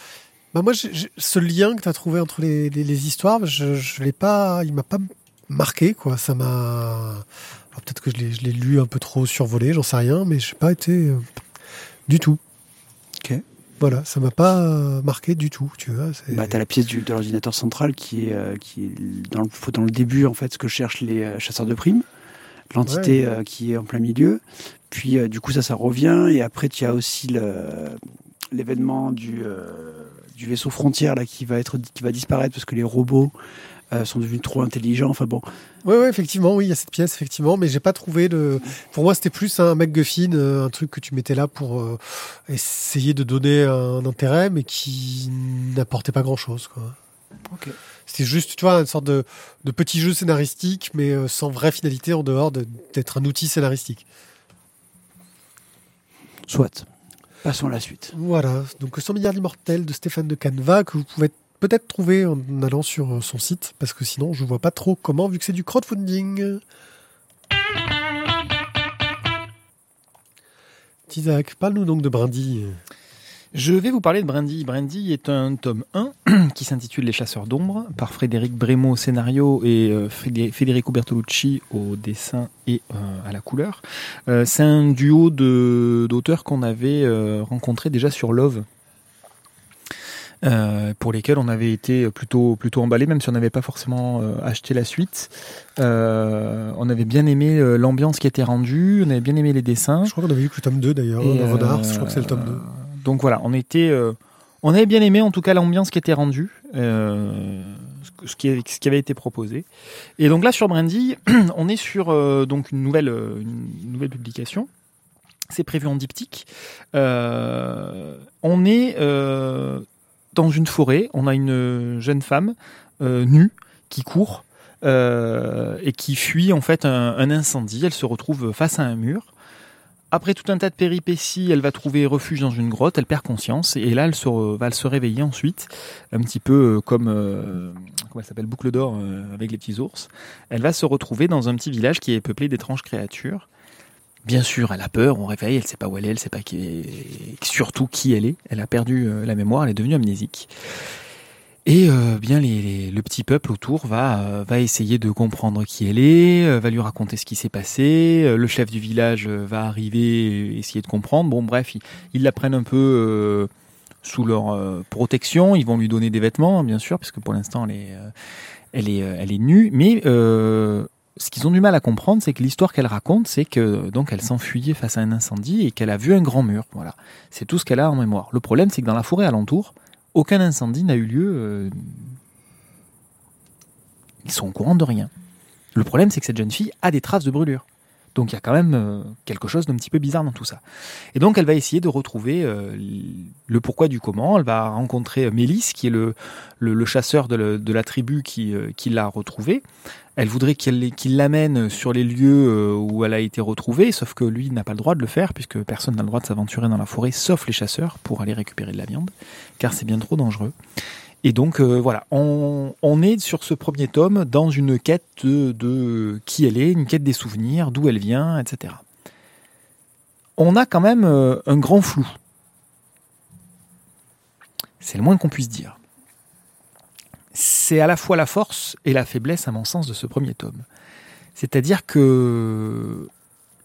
bah moi je, je, ce lien que t'as trouvé entre les, les, les histoires, je, je l'ai pas, il m'a pas marqué, quoi. Ça m'a, alors peut-être que je l'ai, je l'ai lu un peu trop survolé, j'en sais rien, mais j'ai pas été euh, du tout. Ok. Voilà, ça m'a pas marqué du tout, tu vois. C'est... Bah, t'as la pièce du, de l'ordinateur central qui est, euh, qui est dans, le, dans le début, en fait, ce que cherchent les euh, chasseurs de primes, l'entité, ouais, ouais. Euh, qui est en plein milieu. Puis, euh, du coup, ça, ça revient. Et après, tu as aussi le, l'événement du, euh, du vaisseau frontière là, qui, va être, qui va disparaître parce que les robots euh, sont devenus trop intelligents. Enfin bon. Ouais, ouais, effectivement, oui, il y a cette pièce, effectivement, mais j'ai pas trouvé de. Pour moi, c'était plus un MacGuffin, un truc que tu mettais là pour euh, essayer de donner un intérêt, mais qui n'apportait pas grand-chose, quoi. Ok. C'était juste, tu vois, une sorte de, de petit jeu scénaristique, mais sans vraie finalité en dehors de, d'être un outil scénaristique. Soit. Passons à la suite. Voilà. Donc, cent milliards d'immortels de Stéphane De Caneva, que vous pouvez peut-être trouver en allant sur son site, parce que sinon je vois pas trop comment, vu que c'est du crowdfunding. Isaac, parle-nous donc de Brandy. Je vais vous parler de Brandy. Brandy est un tome un qui s'intitule Les Chasseurs d'ombre, par Frédéric Brémaud au scénario et euh, Federico Bertolucci au dessin et euh, à la couleur. Euh, c'est un duo de, d'auteurs qu'on avait euh, rencontré déjà sur Love. Euh, pour lesquels on avait été plutôt, plutôt emballés, même si on n'avait pas forcément euh, acheté la suite. Euh, on avait bien aimé euh, l'ambiance qui était rendue, on avait bien aimé les dessins. Je crois qu'on avait vu que le tome deux d'ailleurs, et, le Renard, euh, je crois que c'est le tome deux. Donc voilà, on était, euh, on avait bien aimé en tout cas l'ambiance qui était rendue, euh, ce, qui, ce qui avait été proposé. Et donc là sur Brandy, on est sur euh, donc une, nouvelle, une nouvelle publication. C'est prévu en diptyque. Euh, on est... Euh, dans une forêt, on a une jeune femme euh, nue qui court euh, et qui fuit en fait un, un incendie. Elle se retrouve face à un mur. Après tout un tas de péripéties, elle va trouver refuge dans une grotte, elle perd conscience et là elle se, va se réveiller ensuite, un petit peu comme euh, comment elle s'appelle, Boucle d'Or euh, avec les petits ours. Elle va se retrouver dans un petit village qui est peuplé d'étranges créatures. Bien sûr, elle a peur, on réveille, elle sait pas où elle est, elle sait pas qui est, surtout qui elle est. Elle a perdu la mémoire, elle est devenue amnésique. Et euh, bien les, les, le petit peuple autour va euh, va essayer de comprendre qui elle est, euh, va lui raconter ce qui s'est passé. Euh, le chef du village euh, va arriver, et essayer de comprendre. Bon, bref, ils, ils la prennent un peu euh, sous leur euh, protection. Ils vont lui donner des vêtements, bien sûr, parce que pour l'instant elle est euh, elle est euh, elle est nue. Mais euh, ce qu'ils ont du mal à comprendre, c'est que l'histoire qu'elle raconte, c'est que donc elle s'enfuyait face à un incendie et qu'elle a vu un grand mur. Voilà, c'est tout ce qu'elle a en mémoire. Le problème, c'est que dans la forêt alentour, aucun incendie n'a eu lieu. Ils sont au courant de rien. Le problème, c'est que cette jeune fille a des traces de brûlure. Donc il y a quand même quelque chose d'un petit peu bizarre dans tout ça. Et donc elle va essayer de retrouver le pourquoi du comment. Elle va rencontrer Mélis, qui est le, le, le chasseur de, le, de la tribu qui, qui l'a retrouvée. Elle voudrait qu'il, qu'il l'amène sur les lieux où elle a été retrouvée, sauf que lui n'a pas le droit de le faire, puisque personne n'a le droit de s'aventurer dans la forêt, sauf les chasseurs, pour aller récupérer de la viande, car c'est bien trop dangereux. Et donc euh, voilà, on, on est sur ce premier tome dans une quête de, de qui elle est, une quête des souvenirs, d'où elle vient, et cetera. On a quand même euh, un grand flou. C'est le moins qu'on puisse dire. C'est à la fois la force et la faiblesse, à mon sens, de ce premier tome. C'est-à-dire que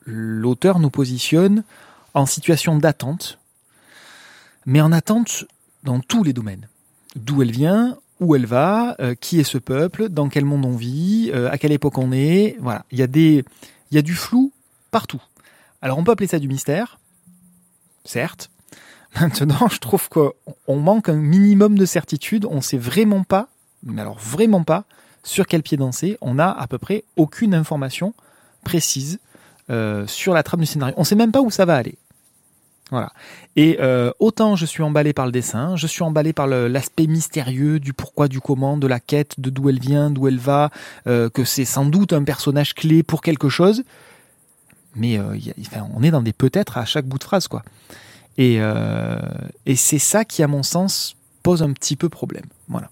l'auteur nous positionne en situation d'attente, mais en attente dans tous les domaines. D'où elle vient, où elle va, euh, qui est ce peuple, dans quel monde on vit, euh, à quelle époque on est. Voilà, il y a des, il y a du flou partout. Alors on peut appeler ça du mystère, certes. Maintenant, je trouve qu'on manque un minimum de certitude. On ne sait vraiment pas, mais alors vraiment pas, sur quel pied danser. On n'a à peu près aucune information précise euh, sur la trame du scénario. On ne sait même pas où ça va aller. Voilà. Et euh, autant je suis emballé par le dessin, je suis emballé par le, l'aspect mystérieux du pourquoi, du comment, de la quête, de d'où elle vient, d'où elle va, euh, que c'est sans doute un personnage clé pour quelque chose. Mais euh, y a, enfin, on est dans des peut-être à chaque bout de phrase, quoi. Et, euh, et c'est ça qui, à mon sens, pose un petit peu problème. Voilà.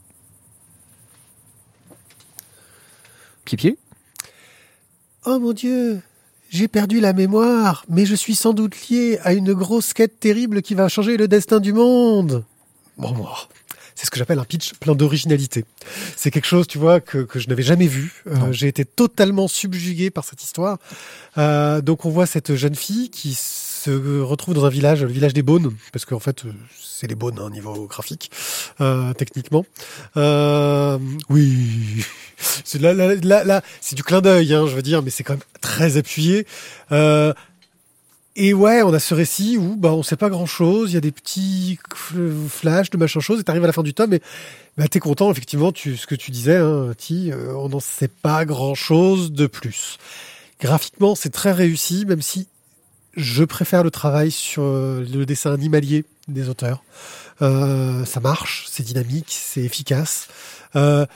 Pied-pied. Oh mon Dieu! J'ai perdu la mémoire, mais je suis sans doute lié à une grosse quête terrible qui va changer le destin du monde. Bon, bon, c'est ce que j'appelle un pitch plein d'originalité. C'est quelque chose, tu vois, que, que je n'avais jamais vu. Euh, j'ai été totalement subjugué par cette histoire. Euh, donc, on voit cette jeune fille qui se retrouve dans un village, le village des Beaunes, parce qu'en fait, c'est les Beaunes, hein, niveau graphique, euh, techniquement. Euh, oui... C'est, là, là, là, là, c'est du clin d'œil, hein, je veux dire, mais c'est quand même très appuyé. Euh, et ouais, on a ce récit où bah, on ne sait pas grand-chose, il y a des petits flashs de machin chose, et tu arrives à la fin du tome, et bah, tu es content, effectivement, tu, ce que tu disais, hein, Thi, euh, on n'en sait pas grand-chose de plus. Graphiquement, c'est très réussi, même si je préfère le travail sur le dessin animalier des auteurs. Euh, ça marche, c'est dynamique, c'est efficace. Euh,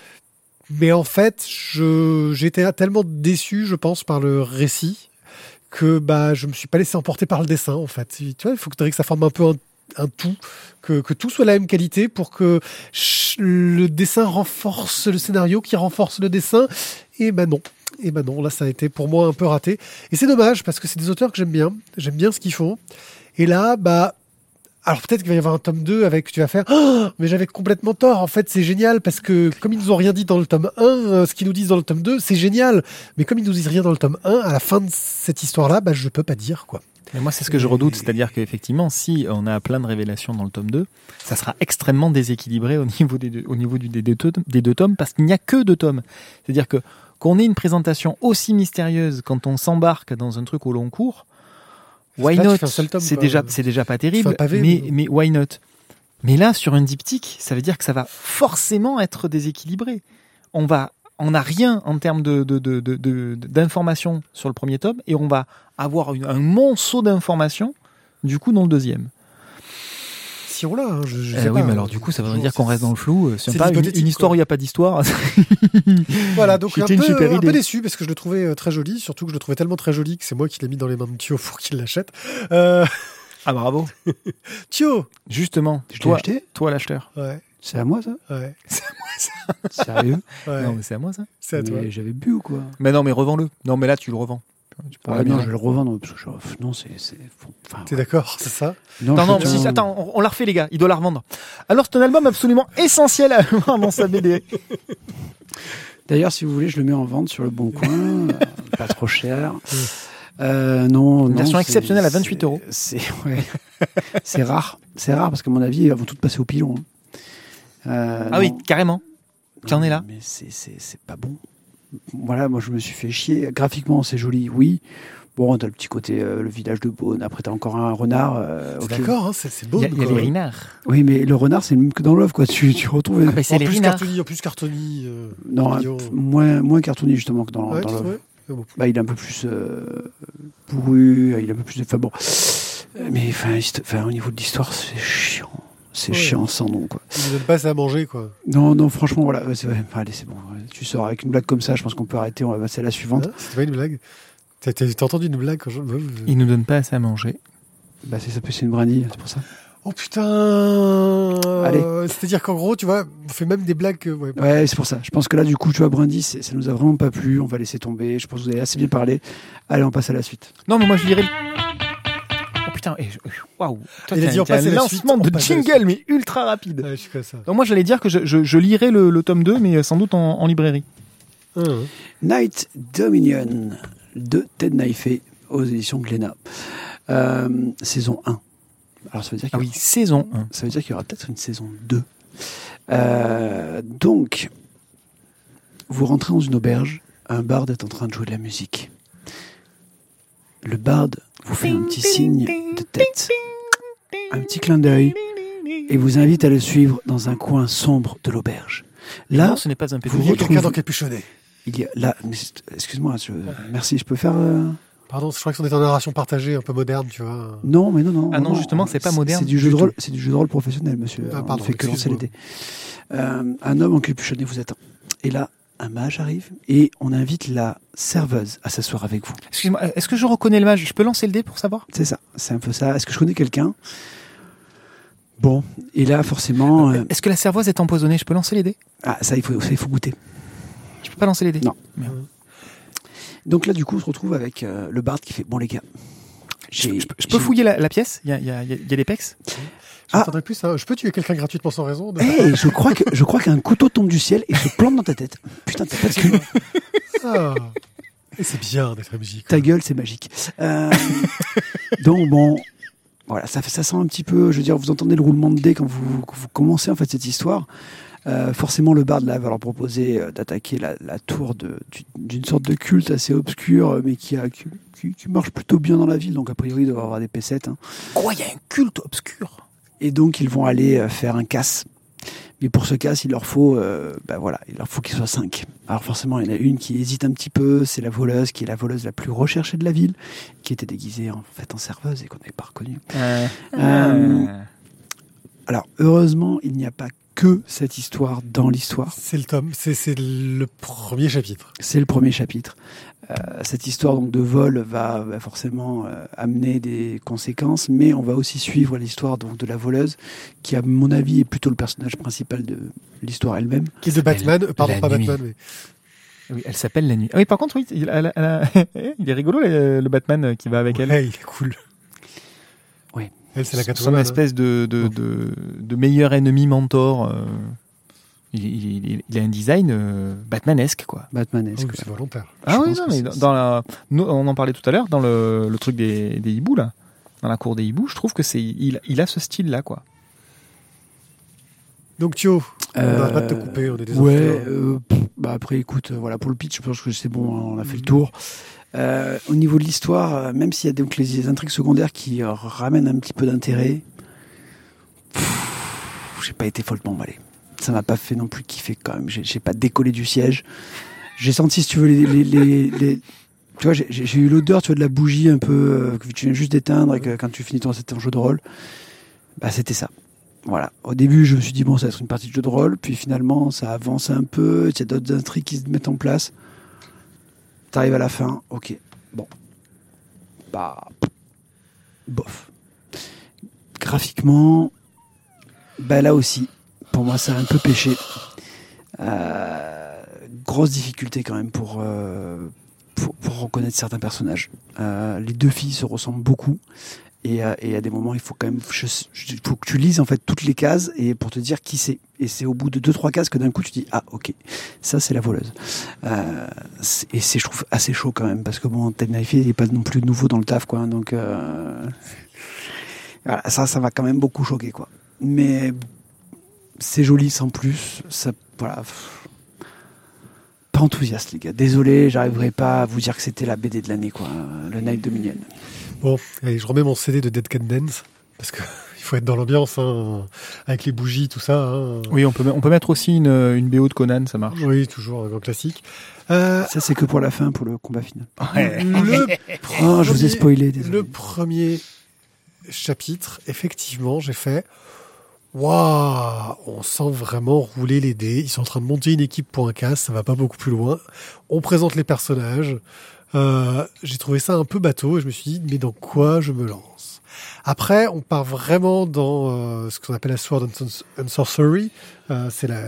Mais en fait, je, j'étais tellement déçu, je pense, par le récit que bah, je me suis pas laissé emporter par le dessin, en fait. Tu vois, il faudrait que ça forme un peu un, un tout, que, que tout soit la même qualité pour que le dessin renforce le scénario, qui renforce le dessin. Et ben non. Et ben non, là, ça a été pour moi un peu raté. Et c'est dommage, parce que c'est des auteurs que j'aime bien. J'aime bien ce qu'ils font. Et là, bah... Alors peut-être qu'il va y avoir un tome deux avec, tu vas faire oh, mais j'avais complètement tort, en fait c'est génial parce que comme ils nous ont rien dit dans le tome un, euh, ce qu'ils nous disent dans le tome deux c'est génial, mais comme ils nous disent rien dans le tome un, à la fin de cette histoire-là, bah je peux pas dire quoi. Mais moi c'est ce que je redoute, c'est-à-dire qu'effectivement si on a plein de révélations dans le tome deux, ça sera extrêmement déséquilibré au niveau des deux, au niveau du, des, deux tomes, des deux tomes parce qu'il n'y a que deux tomes. C'est-à-dire que qu'on ait une présentation aussi mystérieuse quand on s'embarque dans un truc au long cours. Why là, not tome, c'est, déjà, c'est déjà pas terrible, pavé, mais, mais... mais why not? Mais là, sur un diptyque, ça veut dire que ça va forcément être déséquilibré. On va, on n'a rien en termes de, de, de, de, de, d'informations sur le premier tome, et on va avoir une, un monceau d'informations, du coup, dans le deuxième. Si on l'a, hein, je, je sais euh, pas. Oui, mais alors du coup, ça veut dire qu'on reste dans le flou. C'est, c'est pas une, une histoire quoi. Où il n'y a pas d'histoire. Voilà, donc un, peu, un peu déçu parce que je le trouvais très joli, surtout que je le trouvais tellement très joli que c'est moi qui l'ai mis dans les mains de Thio pour qu'il l'achète. Euh... Ah bravo. Thio. Justement, je toi, toi l'acheteur. Ouais. C'est à moi ça. Ouais. C'est à moi ça. Sérieux ouais. Non mais c'est à moi ça. C'est à mais toi. J'avais bu ou quoi. Mais non mais revends-le. Non mais là tu le revends. Tu pourrais ah, bien, non, je vais le revendre. Parce que je... Non, c'est. c'est... Enfin, t'es ouais. d'accord, c'est ça Non, non, non te... si, attends, on, on la refait, les gars, il doit la revendre. Alors, c'est un album absolument essentiel à avoir dans sa B D. D'ailleurs, si vous voulez, je le mets en vente sur le Bon Coin, pas trop cher. Euh, non, une version non, exceptionnelle à vingt-huit euros. C'est, ouais. c'est rare, c'est rare parce qu'à mon avis, elles vont toutes passer au pilon. Euh, ah non. oui, carrément. Tu en es là. Mais c'est, c'est, c'est pas bon. Voilà, moi je me suis fait chier. Graphiquement, c'est joli, oui. Bon, t'as le petit côté, euh, le village de Beaune. Après, t'as encore un renard. Euh, c'est okay. D'accord, hein, c'est, c'est beau. Il y a les renards. Oui, mais le renard, c'est le même que dans l'œuf, quoi. Tu, tu retrouves. Ah, les... c'est en, les plus cartoni, en plus cartoni. Euh, non, p- moins, moins cartoni, justement, que dans, ouais, dans l'œuf. Bah, il est un peu plus euh, bourru, il est un peu plus de. Enfin bon. Mais enfin, histo... enfin, au niveau de l'histoire, c'est chiant. C'est ouais. chiant sans nom, quoi. Ils ne donnent pas ça à manger, quoi. Non, non, franchement, voilà. C'est... Allez, c'est bon. Tu sors avec une blague comme ça, je pense qu'on peut arrêter, on va passer à la suivante. Ah, c'est pas une blague. T'as, t'as entendu une blague quand je... Ils nous donnent pas assez à manger. Bah c'est ça, c'est une brandy, c'est pour ça. Oh putain. Allez. C'est-à-dire qu'en gros, tu vois, on fait même des blagues... Que... Ouais, ouais, c'est pour ça. Je pense que là, du coup, tu vois, brandy, ça nous a vraiment pas plu. On va laisser tomber. Je pense que vous avez assez bien parlé. Allez, on passe à la suite. Non, mais moi, je dirais... Oh putain, waouh. Il a dit on passe à la suite. Lancement de jingle, mais ultra rapide. Ouais, je suis comme ça. Donc, moi, j'allais dire que je, je, je lirai le, le tome deux, mais sans doute en, en librairie. Mmh. Night Dominion de Ted Naifeh aux éditions Glénat, euh, saison un. Alors ça veut dire qu'il y aura... ah oui, saison un. Ça veut dire qu'il y aura peut-être une saison deux. Euh, donc vous rentrez dans une auberge, un barde est en train de jouer de la musique. Le barde vous fait un petit signe de tête, un petit clin d'œil, et vous invite à le suivre dans un coin sombre de l'auberge. Là, non, ce n'est pas un pédophile. Vous retrouvez quelqu'un dans capuchonné. Il y a là, excuse-moi, je, merci, je peux faire. Euh... Pardon, je crois que c'est une narration partagée, un peu moderne, tu vois. Non, mais non, non. Ah non, non justement, c'est pas moderne. C'est du jeu de rôle, c'est du jeu de rôle professionnel, monsieur. Ah, pardon, on fait que lancer les dés. Euh, un homme encapuchonné vous attend. Et là, un mage arrive et on invite la serveuse à s'asseoir avec vous. Excuse-moi, est-ce que je reconnais le mage ? Je peux lancer le dé pour savoir ? C'est ça, c'est un peu ça. Est-ce que je connais quelqu'un ? Bon, et là, forcément. Euh... Est-ce que la serveuse est empoisonnée ? Je peux lancer les dés ? Ah, ça, il faut, ça, il faut goûter. Je peux pas lancer les dés. Non. Merde. Donc là, du coup, on se retrouve avec euh, le barde qui fait « Bon, les gars, j'ai, je, je, je peux j'ai... fouiller la, la pièce ? Il y a, y, a, y, a, y a des pex ? » Ah. Plus, hein. Je peux tuer quelqu'un gratuitement sans raison. De... Hey, je crois que je crois qu'un couteau tombe du ciel et se plante dans ta tête. Putain, t'as pas de cul. Ah. Et c'est bien d'être magique. Ta gueule, c'est magique. Euh... Donc bon, voilà, ça, ça sent un petit peu. Je veux dire, vous entendez le roulement de dés quand vous, vous commencez en fait cette histoire. Euh, forcément, le barde là va leur proposer euh, d'attaquer la, la tour de, du, d'une sorte de culte assez obscur, mais qui, a, qui, qui, qui marche plutôt bien dans la ville. Donc a priori, il doit y avoir des P sept. Hein. Quoi, il y a un culte obscur ? Et donc ils vont aller euh, faire un casse. Mais pour ce casse, il leur faut, euh, bah voilà, il leur faut qu'ils soient cinq. Alors forcément, il y en a une qui hésite un petit peu. C'est la voleuse, qui est la voleuse la plus recherchée de la ville, qui était déguisée en fait en serveuse et qu'on n'avait pas reconnue. Euh, euh, euh... Alors heureusement, il n'y a pas que cette histoire dans l'histoire. C'est le tome, c'est, c'est le premier chapitre. C'est le premier chapitre. Euh, cette histoire donc, de vol va, va forcément euh, amener des conséquences, mais on va aussi suivre l'histoire donc, de la voleuse, qui à mon avis est plutôt le personnage principal de l'histoire elle-même. Qui est de Batman, euh, pardon, la pas nuit. Batman, mais... Oui, elle s'appelle La Nuit. Ah oui, par contre, oui, il, elle a, elle a... il est rigolo le Batman qui va avec ouais, elle. Ouais, il est cool. Oui. Elle, c'est la c'est une espèce de, de, de, de meilleur ennemi mentor. Euh, il, il, il a un design euh, batmanesque, quoi. Batmanesque. Oh, c'est volontaire. Ah oui, non, mais dans, dans la, on en parlait tout à l'heure, dans le, le truc des, des hiboux, là. Dans la cour des hiboux, je trouve que c'est, il, il a ce style-là, quoi. Donc, Thio, on euh, va pas te couper, on est désolé. Ouais, euh, pff, bah après, écoute, voilà, pour le pitch, je pense que c'est bon, on a fait le tour. Euh, au niveau de l'histoire, euh, même s'il y a donc les intrigues secondaires qui euh, ramènent un petit peu d'intérêt, pff, j'ai pas été follement emballé. Ça m'a pas fait non plus kiffer quand même. J'ai, j'ai pas décollé du siège. J'ai senti, si tu veux, les, les, les, les... tu vois, j'ai, j'ai eu l'odeur, tu vois, de la bougie un peu euh, que tu viens juste d'éteindre et que quand tu finis ton, c'était un jeu de rôle. Bah, c'était ça. Voilà. Au début, je me suis dit bon, ça va être une partie de jeu de rôle. Puis finalement, ça avance un peu. Il y a d'autres intrigues qui se mettent en place. T'arrives à la fin, ok, bon, bah, bof. Graphiquement, bah là aussi, pour moi ça a un peu pêché. Euh, grosse difficulté quand même pour, euh, pour, pour reconnaître certains personnages. Euh, les deux filles se ressemblent beaucoup. Et à, et à des moments, il faut quand même, je, je, faut que tu lises en fait toutes les cases et pour te dire qui c'est. Et c'est au bout de deux trois cases que d'un coup tu dis ah ok, ça c'est la voleuse. Euh, c'est, et c'est je trouve assez chaud quand même parce que bon, Ted Naifeh il est pas non plus nouveau dans le taf quoi. Hein, donc euh, voilà, ça ça va quand même beaucoup choquer quoi. Mais c'est joli sans plus. Ça voilà. Pas enthousiaste les gars. Désolé, j'arriverai pas à vous dire que c'était la B D de l'année quoi. Le Night Dominion. Bon, allez, je remets mon C D de Dead Can Dance, parce qu'il faut être dans l'ambiance, hein, avec les bougies, tout ça. Hein. Oui, on peut, on peut mettre aussi une, une B O de Conan, ça marche. Oui, toujours un grand classique. Euh, ça, c'est que pour la fin, pour le combat final. Ouais. Le premier, oh, je vous ai spoilé, désolé. Le premier chapitre, effectivement, j'ai fait « Waouh, on sent vraiment rouler les dés, ils sont en train de monter une équipe pour un casse, ça va pas beaucoup plus loin. On présente les personnages. » Euh, j'ai trouvé ça un peu bateau et je me suis dit mais dans quoi je me lance. Après on part vraiment dans euh, ce qu'on appelle la Sword and Sorcery, euh, c'est la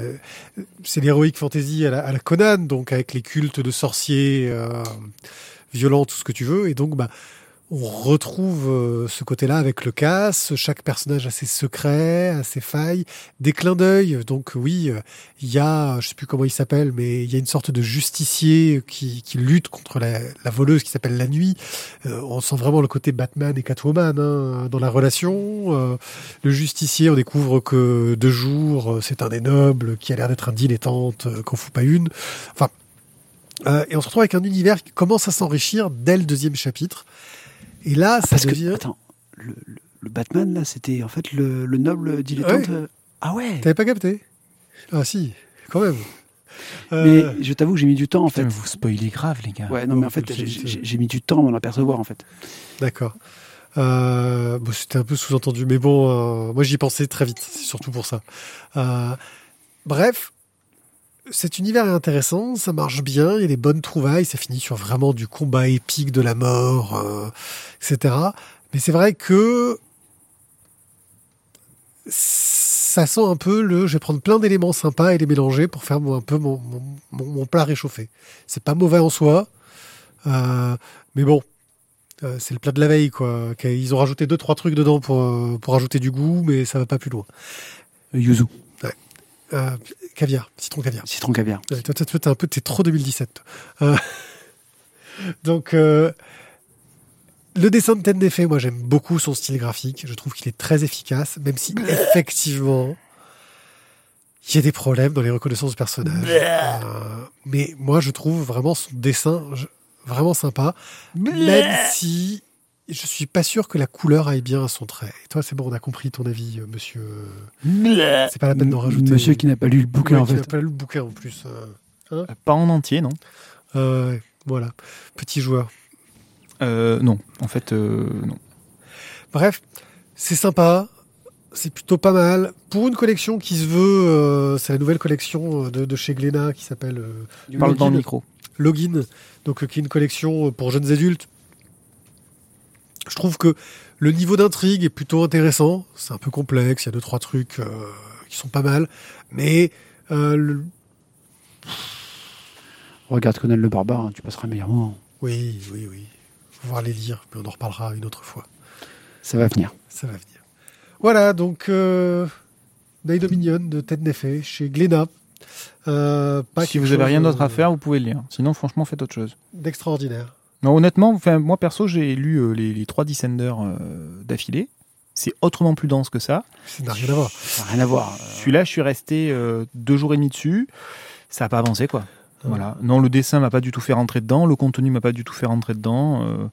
c'est l'héroïque fantasy à la, à la Conan, donc avec les cultes de sorciers euh, violents, tout ce que tu veux, et donc bah on retrouve euh, ce côté-là avec le casse, chaque personnage a ses secrets, a ses failles, des clins d'œil. Donc oui, il euh, y a, je sais plus comment il s'appelle, mais il y a une sorte de justicier qui, qui lutte contre la, la voleuse qui s'appelle La Nuit. Euh, on sent vraiment le côté Batman et Catwoman hein, dans la relation. Euh, le justicier, on découvre que de jour, c'est un des nobles qui a l'air d'être un dilettante, euh, qu'on fout pas une. Enfin, euh, et on se retrouve avec un univers qui commence à s'enrichir dès le deuxième chapitre. Et là, ah, ça parce devient... que attends, le, le, le Batman là, c'était en fait le, le noble dilettante. Ouais. Ah ouais. T'avais pas capté? Ah si, quand même. Euh... Mais je t'avoue que j'ai mis du temps en fait. Mais vous spoilez grave les gars. Ouais, non oh, mais en fait, j'ai, j'ai, j'ai mis du temps à en apercevoir en fait. D'accord. Euh, bon, c'était un peu sous-entendu, mais bon, euh, moi j'y pensais très vite, c'est surtout pour ça. Euh, bref. Cet univers est intéressant, ça marche bien, il y a des bonnes trouvailles, ça finit sur vraiment du combat épique, de la mort, euh, et cetera. Mais c'est vrai que ça sent un peu le... Je vais prendre plein d'éléments sympas et les mélanger pour faire un peu mon, mon, mon plat réchauffé. C'est pas mauvais en soi, euh, mais bon, euh, c'est le plat de la veille, quoi. Okay, ils ont rajouté deux, trois trucs dedans pour, pour ajouter du goût, mais ça va pas plus loin. Yuzu. Euh, caviar, citron caviar. Citron caviar. Ouais, toi, toi, toi, t'es un peu, t'es trop deux mille dix-sept. Euh, donc, euh, le dessin de Ted Naifeh, moi, j'aime beaucoup son style graphique. Je trouve qu'il est très efficace, même si effectivement, il y a des problèmes dans les reconnaissances de personnages. Euh, mais moi, je trouve vraiment son dessin je, vraiment sympa, même si je suis pas sûr que la couleur aille bien à son trait. Et toi, c'est bon, on a compris ton avis, monsieur. C'est pas la peine d'en rajouter. Monsieur qui n'a pas lu le bouquin, ouais, en qui fait. Qui n'a pas lu le bouquin, en plus. Hein pas en entier, non euh, Voilà. Petit joueur. Euh, non. En fait, euh, non. Bref, c'est sympa. C'est plutôt pas mal. Pour une collection qui se veut... Euh, c'est la nouvelle collection de, de chez Glénat qui s'appelle... Euh, tu parles dans le micro. Login. Donc, euh, qui est une collection pour jeunes adultes. Je trouve que le niveau d'intrigue est plutôt intéressant. C'est un peu complexe. Il y a deux, trois trucs euh, qui sont pas mal. Mais... Euh, le... Regarde Conan le Barbare, hein, tu passeras un meilleur moment. Oui, oui, oui. Il faut voir les lire, mais on en reparlera une autre fois. Ça va venir. Ça va venir. Voilà, donc... Euh, Night Dominion de Ted Naifeh chez Glénat. Euh, pas si vous n'avez rien d'autre de... à faire, vous pouvez le lire. Sinon, franchement, faites autre chose. D'extraordinaire. Non, honnêtement, enfin, moi perso, j'ai lu euh, les, les trois Descender euh, d'affilée. C'est autrement plus dense que ça. Ça n'a rien à voir. Ça n'a rien à voir. Euh... Celui-là, je suis resté euh, deux jours et demi dessus. Ça n'a pas avancé, quoi. Ah. Voilà. Non, le dessin m'a pas du tout fait rentrer dedans. Le contenu m'a pas du tout fait rentrer dedans. Euh...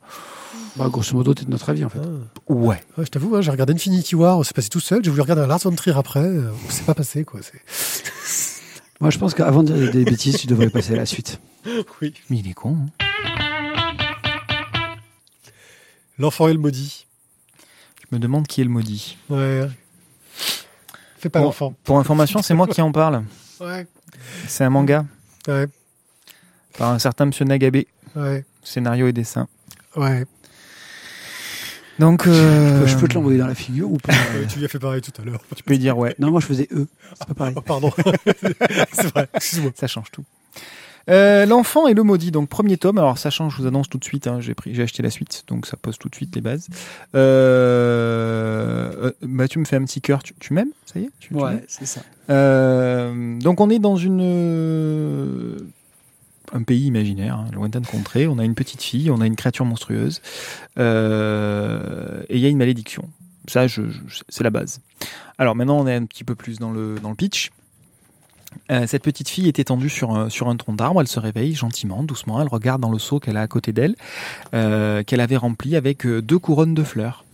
Bah, grosso modo, t'es de notre avis, en fait. Ah. Ouais. ouais. Je t'avoue, hein, j'ai regardé Infinity War, c'est passé tout seul. J'ai voulu regarder un Lars von Trier après. Euh, c'est pas passé, quoi. C'est... moi, je pense qu'avant de dire des bêtises, tu devrais passer à la suite. Oui. Mais il est con, hein. L'Enfant et le Maudit. Je me demande qui est le maudit. Ouais. Fais pas bon, l'enfant. Pour information, c'est moi qui en parle. Ouais. C'est un manga. Ouais. Par un certain monsieur Nagabé. Ouais. Scénario et dessin. Ouais. Donc. Euh... Je peux te l'envoyer dans la figure ou pas? euh, Tu lui as fait pareil tout à l'heure. Tu peux dire ouais. Non, moi je faisais E. C'est pas pareil. Ah, pardon. C'est vrai. Excuse-moi. Ça change tout. Euh, L'Enfant et le Maudit, donc premier tome. Alors, sachant, je vous annonce tout de suite, hein, j'ai pris, j'ai acheté la suite, donc ça pose tout de suite les bases. Euh, bah, tu me fais un petit cœur, tu, tu m'aimes, ça y est tu, Ouais, tu c'est ça. Euh, donc, on est dans une. Un pays imaginaire, hein, lointaine contrée. On a une petite fille, on a une créature monstrueuse, euh, et il y a une malédiction. Ça, je, je, c'est la base. Alors maintenant, on est un petit peu plus dans le, dans le pitch. Euh, cette petite fille est étendue sur un, sur un tronc d'arbre. Elle se réveille gentiment, doucement. Elle regarde dans le seau qu'elle a à côté d'elle, euh, qu'elle avait rempli avec deux couronnes de fleurs.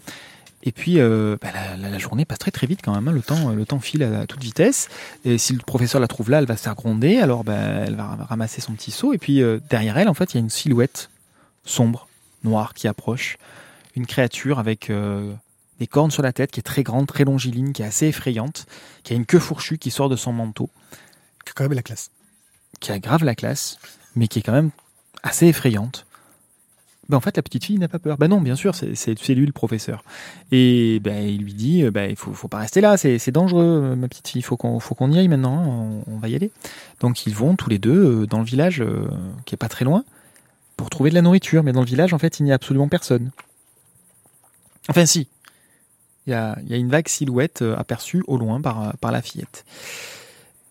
Et puis, euh, bah, la, la, la journée passe très très vite quand même. Hein. Le temps, le temps file à, à toute vitesse. Et si le professeur la trouve là, elle va se faire gronder. Alors, bah, elle va ramasser son petit seau. Et puis, euh, derrière elle, en fait, il y a une silhouette sombre, noire, qui approche. Une créature avec euh, des cornes sur la tête, qui est très grande, très longiligne, qui est assez effrayante, qui a une queue fourchue qui sort de son manteau. Qui a quand même la classe. Qui a grave la classe, mais qui est quand même assez effrayante. Ben en fait, la petite fille n'a pas peur. Ben non, bien sûr, c'est, c'est, c'est lui le professeur. Et ben, il lui dit, ben, il faut, faut pas rester là, c'est, c'est dangereux, ma petite fille, faut qu'on, faut qu'on y aille maintenant, hein, on, on va y aller. Donc ils vont tous les deux euh, dans le village, euh, qui est pas très loin, pour trouver de la nourriture. Mais dans le village, en fait, il n'y a absolument personne. Enfin si, il y a, y a une vague silhouette euh, aperçue au loin par, par la fillette.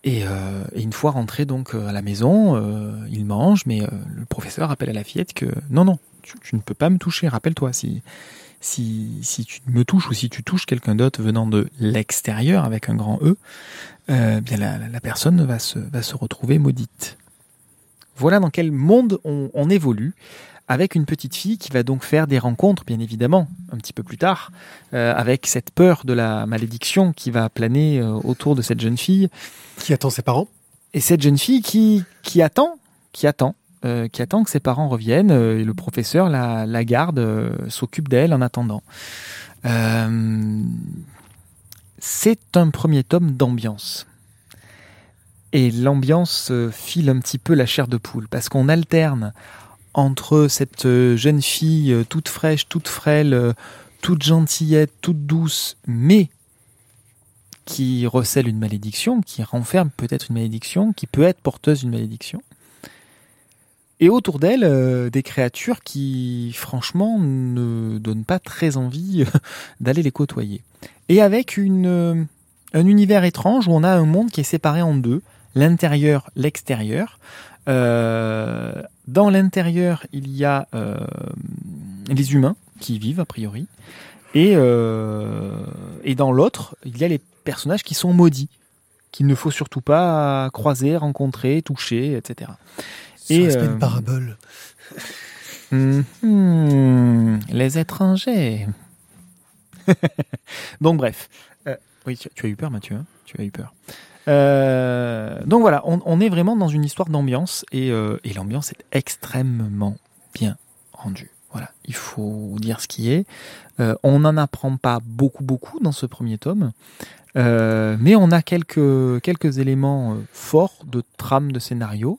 Et, euh, et une fois rentrés donc à la maison, euh, ils mangent, mais euh, le professeur rappelle à la fillette que non, non, Tu, tu ne peux pas me toucher, rappelle-toi, si, si, si tu me touches ou si tu touches quelqu'un d'autre venant de l'extérieur avec un grand E, euh, bien la, la personne va se, va se retrouver maudite. Voilà dans quel monde on, on évolue, avec une petite fille qui va donc faire des rencontres, bien évidemment, un petit peu plus tard, euh, avec cette peur de la malédiction qui va planer euh, autour de cette jeune fille. Qui attend ses parents. Et cette jeune fille qui, qui attend, qui attend. Euh, qui attend que ses parents reviennent, euh, et le professeur la, la garde, euh, s'occupe d'elle en attendant. Euh, c'est un premier tome d'ambiance. Et l'ambiance euh, file un petit peu la chair de poule, parce qu'on alterne entre cette jeune fille euh, toute fraîche, toute frêle, euh, toute gentillette, toute douce, mais qui recèle une malédiction, qui renferme peut-être une malédiction, qui peut être porteuse d'une malédiction. Et autour d'elle, euh, des créatures qui, franchement, ne donnent pas très envie d'aller les côtoyer. Et avec une, euh, un univers étrange où on a un monde qui est séparé en deux, l'intérieur, l'extérieur. Euh, dans l'intérieur, il y a euh, les humains qui y vivent, a priori. Et, euh, et dans l'autre, il y a les personnages qui sont maudits, qu'il ne faut surtout pas croiser, rencontrer, toucher, et cetera Et c'est euh... une parabole. Mmh, mmh, les étrangers. Donc bref. Euh, oui, tu, tu as eu peur, Mathieu. Hein tu as eu peur. Euh, donc voilà, on, on est vraiment dans une histoire d'ambiance et, euh, et l'ambiance est extrêmement bien rendue. Voilà, il faut dire ce qui est. Euh, on n'en apprend pas beaucoup, beaucoup dans ce premier tome. Euh, mais on a quelques, quelques éléments euh, forts de trame de scénario.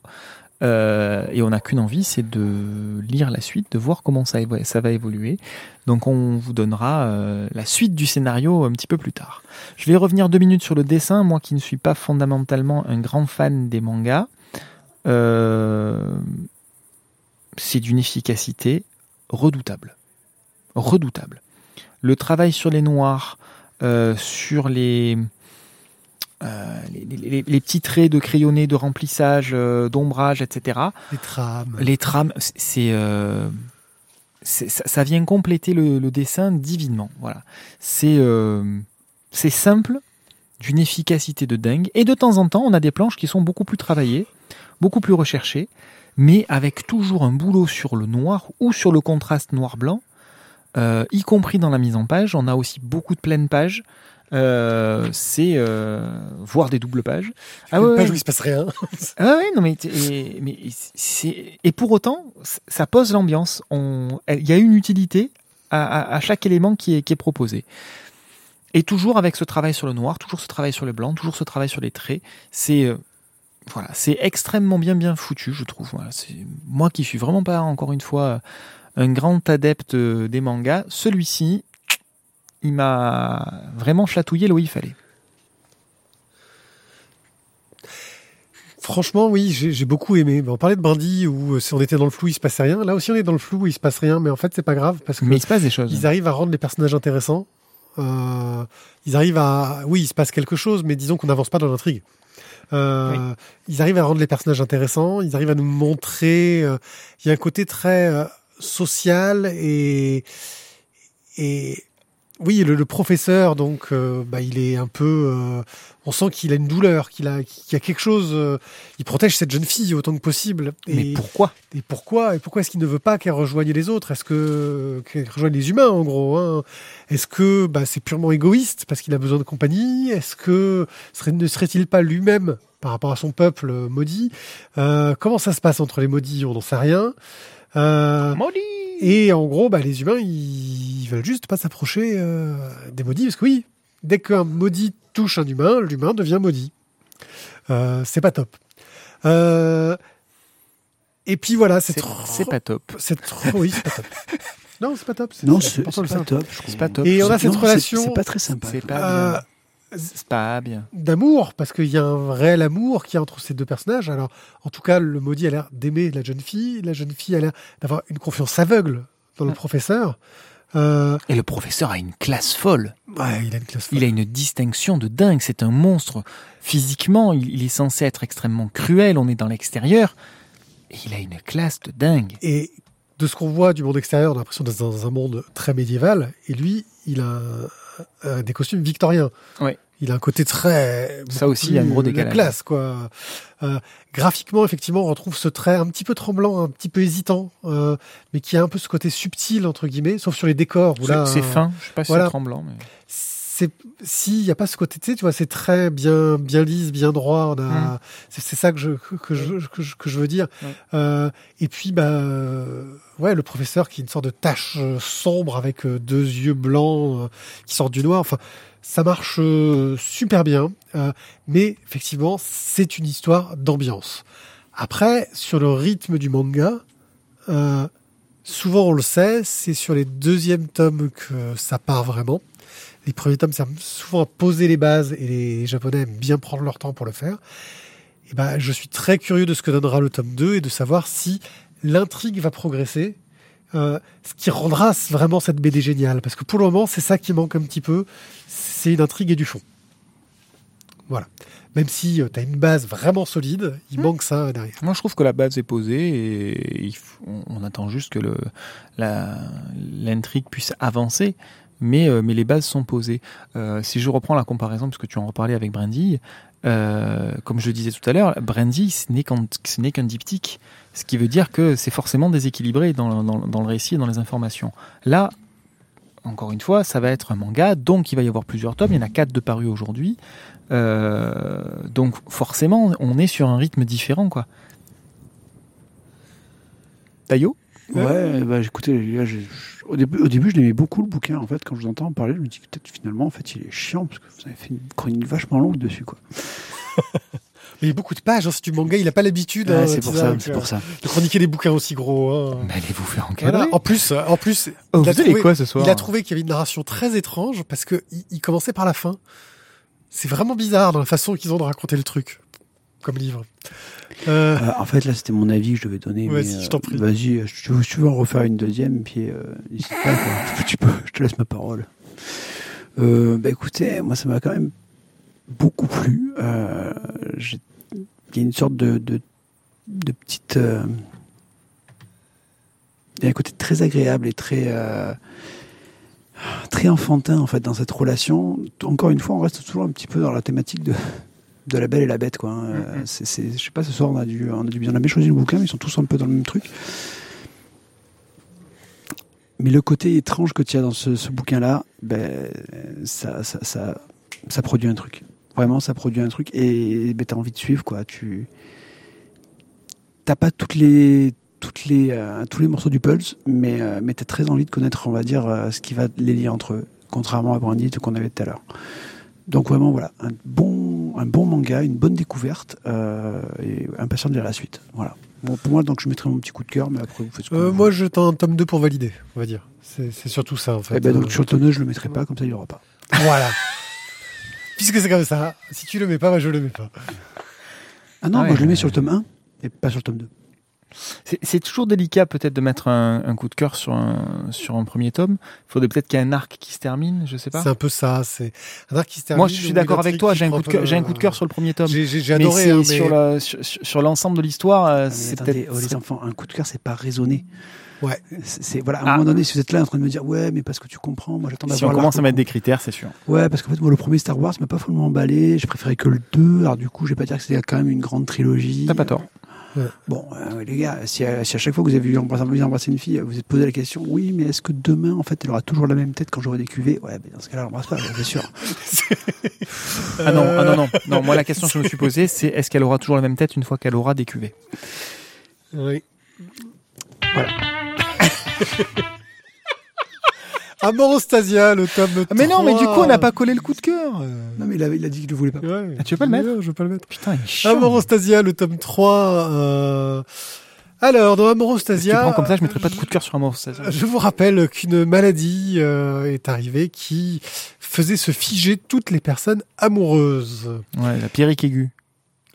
Euh, et on n'a qu'une envie, c'est de lire la suite, de voir comment ça, évo- ça va évoluer. Donc on vous donnera euh, la suite du scénario un petit peu plus tard. Je vais revenir deux minutes sur le dessin, moi qui ne suis pas fondamentalement un grand fan des mangas. Euh, c'est d'une efficacité redoutable. Redoutable. Le travail sur les noirs, euh, sur les... Euh, les, les, les, les petits traits de crayonné, de remplissage, euh, d'ombrage, et cetera. Les trames. Les trames, c'est, c'est, euh, c'est ça, ça vient compléter le, le dessin divinement. Voilà, c'est euh, c'est simple, d'une efficacité de dingue. Et de temps en temps, on a des planches qui sont beaucoup plus travaillées, beaucoup plus recherchées, mais avec toujours un boulot sur le noir ou sur le contraste noir-blanc, euh, y compris dans la mise en page. On a aussi beaucoup de pleines pages. Euh, c'est euh, voir des doubles pages. Ah ouais, une page où il se passe rien. Ah ouais, non mais et, mais c'est et pour autant ça pose l'ambiance. On il y a une utilité à, à, à chaque élément qui est qui est proposé. Et toujours avec ce travail sur le noir, toujours ce travail sur le blanc, toujours ce travail sur les traits. C'est euh, voilà, c'est extrêmement bien bien foutu, je trouve. Voilà, c'est moi qui suis vraiment pas encore une fois un grand adepte des mangas. Celui-ci. Il m'a vraiment chatouillé là où il fallait. Franchement, oui, j'ai, j'ai beaucoup aimé. On parlait de Brandy où si on était dans le flou, il se passait rien. Là aussi, on est dans le flou, il se passe rien, mais en fait, c'est pas grave parce que mais il se passe des choses. Ils arrivent à rendre les personnages intéressants. Euh, ils arrivent à, oui, il se passe quelque chose, mais disons qu'on n'avance pas dans l'intrigue. Euh, oui. Ils arrivent à rendre les personnages intéressants. Ils arrivent à nous montrer. Euh, il y a un côté très euh, social et et oui, le, le professeur, donc, euh, bah, il est un peu. Euh, on sent qu'il a une douleur, qu'il a, qu'il y a quelque chose. Euh, il protège cette jeune fille autant que possible. Et, mais pourquoi ? Et pourquoi ? Et pourquoi est-ce qu'il ne veut pas qu'elle rejoigne les autres ? Est-ce que qu'elle rejoigne les humains, en gros, hein ? Est-ce que bah, c'est purement égoïste parce qu'il a besoin de compagnie ? Est-ce que serait, ne serait-il pas lui-même par rapport à son peuple euh, maudit ? euh, Comment ça se passe entre les maudits ? On n'en sait rien. Euh, Maudit ! Et en gros, bah, les humains, ils, ils veulent juste pas s'approcher euh, des maudits, parce que oui, dès qu'un maudit touche un humain, l'humain devient maudit. Euh, c'est pas top. Euh, et puis voilà, c'est, c'est trop... C'est pas top. C'est trop... Oui, c'est pas top. Non, c'est pas top. C'est non, c'est, c'est pas top. C'est pas top. Et on a cette non, relation... C'est, c'est pas très sympa. C'est pas bien. Euh, C'est pas bien. D'amour, parce qu'il y a un réel amour qu'il y a entre ces deux personnages. Alors, en tout cas, le maudit a l'air d'aimer la jeune fille. La jeune fille a l'air d'avoir une confiance aveugle dans le ah. professeur. Euh... Et le professeur a une classe folle. Ouais, il a une classe folle. Il a une distinction de dingue. C'est un monstre. Physiquement, il est censé être extrêmement cruel. On est dans l'extérieur. Et il a une classe de dingue. Et de ce qu'on voit du monde extérieur, on a l'impression d'être dans un monde très médiéval. Et lui, il a... Euh, des costumes victoriens. Ouais. Il a un côté très... Ça aussi, il y a un gros décalage. Classe, quoi. Euh, graphiquement, effectivement, on retrouve ce trait un petit peu tremblant, un petit peu hésitant, euh, mais qui a un peu ce côté subtil, entre guillemets, sauf sur les décors. Où c'est, là, c'est euh, fin, je ne sais pas si voilà. c'est tremblant. Mais... C'est, si, il n'y a pas ce côté, tu sais, tu vois, c'est très bien, bien lisse, bien droit. On a, mmh. c'est, c'est ça que je, que je, que je, que je veux dire. Mmh. Euh, et puis, bah, ouais, le professeur qui est une sorte de tache euh, sombre avec euh, deux yeux blancs euh, qui sortent du noir. Enfin, ça marche euh, super bien. Euh, mais effectivement, c'est une histoire d'ambiance. Après, sur le rythme du manga, euh, souvent on le sait, c'est sur les deuxièmes tomes que ça part vraiment. Les premiers tomes servent souvent à poser les bases et les Japonais aiment bien prendre leur temps pour le faire. Et ben, je suis très curieux de ce que donnera le tome deux et de savoir si l'intrigue va progresser, euh, ce qui rendra vraiment cette B D géniale. Parce que pour le moment, c'est ça qui manque un petit peu, c'est une intrigue et du fond. Voilà. Même si euh, tu as une base vraiment solide, il mmh. manque ça derrière. Moi, je trouve que la base est posée et faut, on, on attend juste que le, la, l'intrigue puisse avancer. Mais, euh, mais les bases sont posées. Euh, si je reprends la comparaison, parce que tu en reparlais avec Brandy, euh, comme je le disais tout à l'heure, Brandy, ce n'est, ce n'est qu'un diptyque, ce qui veut dire que c'est forcément déséquilibré dans, dans, dans le récit et dans les informations. Là, encore une fois, ça va être un manga, donc il va y avoir plusieurs tomes, il y en a quatre de parus aujourd'hui, euh, donc forcément, on est sur un rythme différent, quoi. Thio ? Ouais, bah écoutez, là, je, je, au début, au début, je l'aimais beaucoup le bouquin. En fait, quand je vous entends en parler, je me dis que peut-être finalement, en fait, il est chiant parce que vous avez fait une chronique vachement longue dessus, quoi. Mais il y a beaucoup de pages, hein, c'est du manga, il n'a pas l'habitude. Ouais, hein, c'est, pour ça, avec, c'est pour ça. De chroniquer des bouquins aussi gros. Hein. Mais allez vous faire encadrer. Voilà. En plus, en plus, oh, il, a trouvé, quoi, ce soir, il a trouvé qu'il y avait une narration très étrange parce que il, il commençait par la fin. C'est vraiment bizarre dans la façon qu'ils ont de raconter le truc. Comme livre. Euh... Euh, en fait, là, c'était mon avis que je devais donner. Ouais, mais, si, je t'en prie. Vas-y, je, je, tu veux en refaire une deuxième, puis euh, n'hésite pas, quoi. Tu peux, je te laisse ma parole. Euh, bah, écoutez, moi, ça m'a quand même beaucoup plu. Euh, j'ai... Il y a une sorte de, de, de petite... Euh... Il y a un côté très agréable et très... Euh... très enfantin, en fait, dans cette relation. Encore une fois, on reste toujours un petit peu dans la thématique de... de la Belle et la Bête, quoi. Euh, c'est, c'est, je sais pas, ce soir, on a dû, on a dû bien aimer choisir le bouquin, mais ils sont tous un peu dans le même truc. Mais le côté étrange que tu as dans ce, ce bouquin-là, ben, ça, ça, ça, ça produit un truc. Vraiment, ça produit un truc, et ben, t'as envie de suivre, quoi. Tu, t'as pas toutes les, toutes les, euh, tous les morceaux du puzzle, mais, euh, mais t'as très envie de connaître, on va dire, euh, ce qui va les lier entre eux, contrairement à Brandy, tout qu'on avait tout à l'heure. Donc vraiment, voilà, un bon, un bon manga, une bonne découverte, euh, et impatient de lire la suite. Voilà. Bon, pour moi, donc, je mettrai mon petit coup de cœur, mais après, vous faites ce que euh, vous voulez. Moi, je tends un tome deux pour valider, on va dire. C'est, c'est surtout ça, en fait. Eh ben, donc, sur le tome deux, je le mettrai pas, comme ça, il n'y aura pas. Voilà. Puisque c'est comme ça, si tu le mets pas, moi, je le mets pas. Ah non, ah ouais, moi je le mets sur le tome un et pas sur le tome deux. C'est, c'est toujours délicat peut-être de mettre un, un coup de cœur sur un, sur un premier tome. Il faudrait peut-être qu'il y ait un arc qui se termine, je sais pas. C'est un peu ça, c'est un arc qui se termine. Moi je suis d'accord avec toi, j'ai un, coup de cœur, j'ai un coup de cœur sur le premier tome. J'ai, j'ai, j'ai adoré. Mais, hein, mais... Sur, la, sur, sur l'ensemble de l'histoire, ah, c'est attendez, peut-être... Oh, les enfants, un coup de cœur c'est pas raisonné. Ouais. C'est, c'est, voilà, à un ah. moment donné, si vous êtes là en train de me dire, ouais, mais parce que tu comprends, moi j'attends d'avoir. Si on commence à mettre des critères, c'est sûr. Ouais, parce qu'en fait, moi, le premier Star Wars m'a pas follement emballé, je préférais que le deux, alors du coup, je vais pas dire que c'était quand même une grande trilogie. T'as pas tort. Ouais. Bon, euh, les gars, si à, si à chaque fois que vous avez vu embrasser une fille, vous vous êtes posé la question, oui, mais est-ce que demain, en fait, elle aura toujours la même tête quand j'aurai des cuvées ? Ouais, mais dans ce cas-là, elle embrasse pas, c'est sûr. ah non, ah non, non, non, moi, la question que je me suis posée, c'est est-ce qu'elle aura toujours la même tête une fois qu'elle aura des cuvées ? Oui. Voilà. Amorostasia, le tome mais trois. Non, mais du coup, on n'a pas collé le coup de cœur. Non, mais il a, il a dit qu'il ne voulait pas. Ouais, ah, tu veux pas le mettre? Je veux pas le mettre. Putain, il est chiant. Amorostasia, le tome trois. Euh... Alors, dans Amorostasia. Tu prends comme ça, je mettrai pas de coup de cœur sur Amorostasia. Je vous rappelle qu'une maladie euh, est arrivée qui faisait se figer toutes les personnes amoureuses. Ouais, la pyrrhique aiguë.